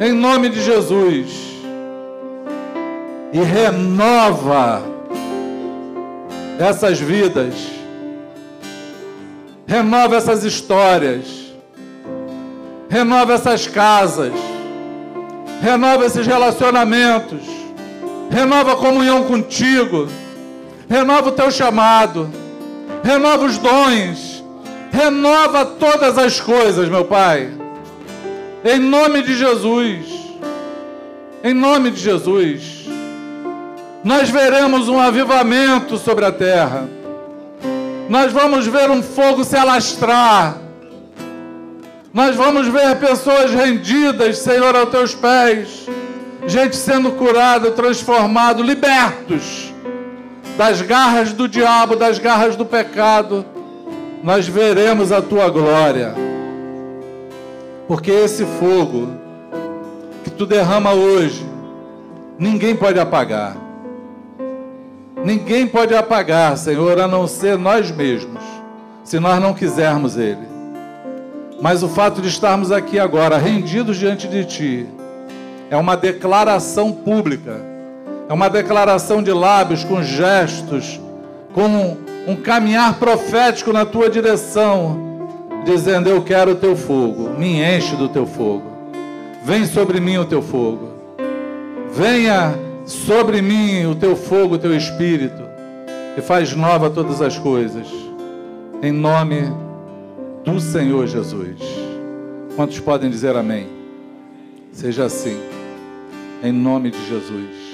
Em nome de Jesus. e renova essas vidas, renova essas histórias, renova essas casas, renova esses relacionamentos, renova a comunhão contigo, renova o teu chamado, renova os dons, renova todas as coisas, meu Pai, em nome de Jesus. Em nome de Jesus, nós veremos um avivamento sobre a terra, nós vamos ver um fogo se alastrar, nós vamos ver pessoas rendidas, Senhor, aos teus pés, gente sendo curada, transformada, libertos das garras do diabo, das garras do pecado. Nós veremos a tua glória, porque esse fogo que tu derrama hoje, ninguém pode apagar, ninguém pode apagar, Senhor, a não ser nós mesmos, se nós não quisermos ele. Mas o fato de estarmos aqui agora, rendidos diante de ti, é uma declaração pública, é uma declaração de lábios, com gestos, com um caminhar profético na tua direção, dizendo: eu quero o teu fogo, me enche do teu fogo. Vem sobre mim o teu fogo, venha sobre mim o teu fogo, o teu espírito, e faz nova todas as coisas, em nome do Senhor Jesus. Quantos podem dizer amém? Seja assim, em nome de Jesus.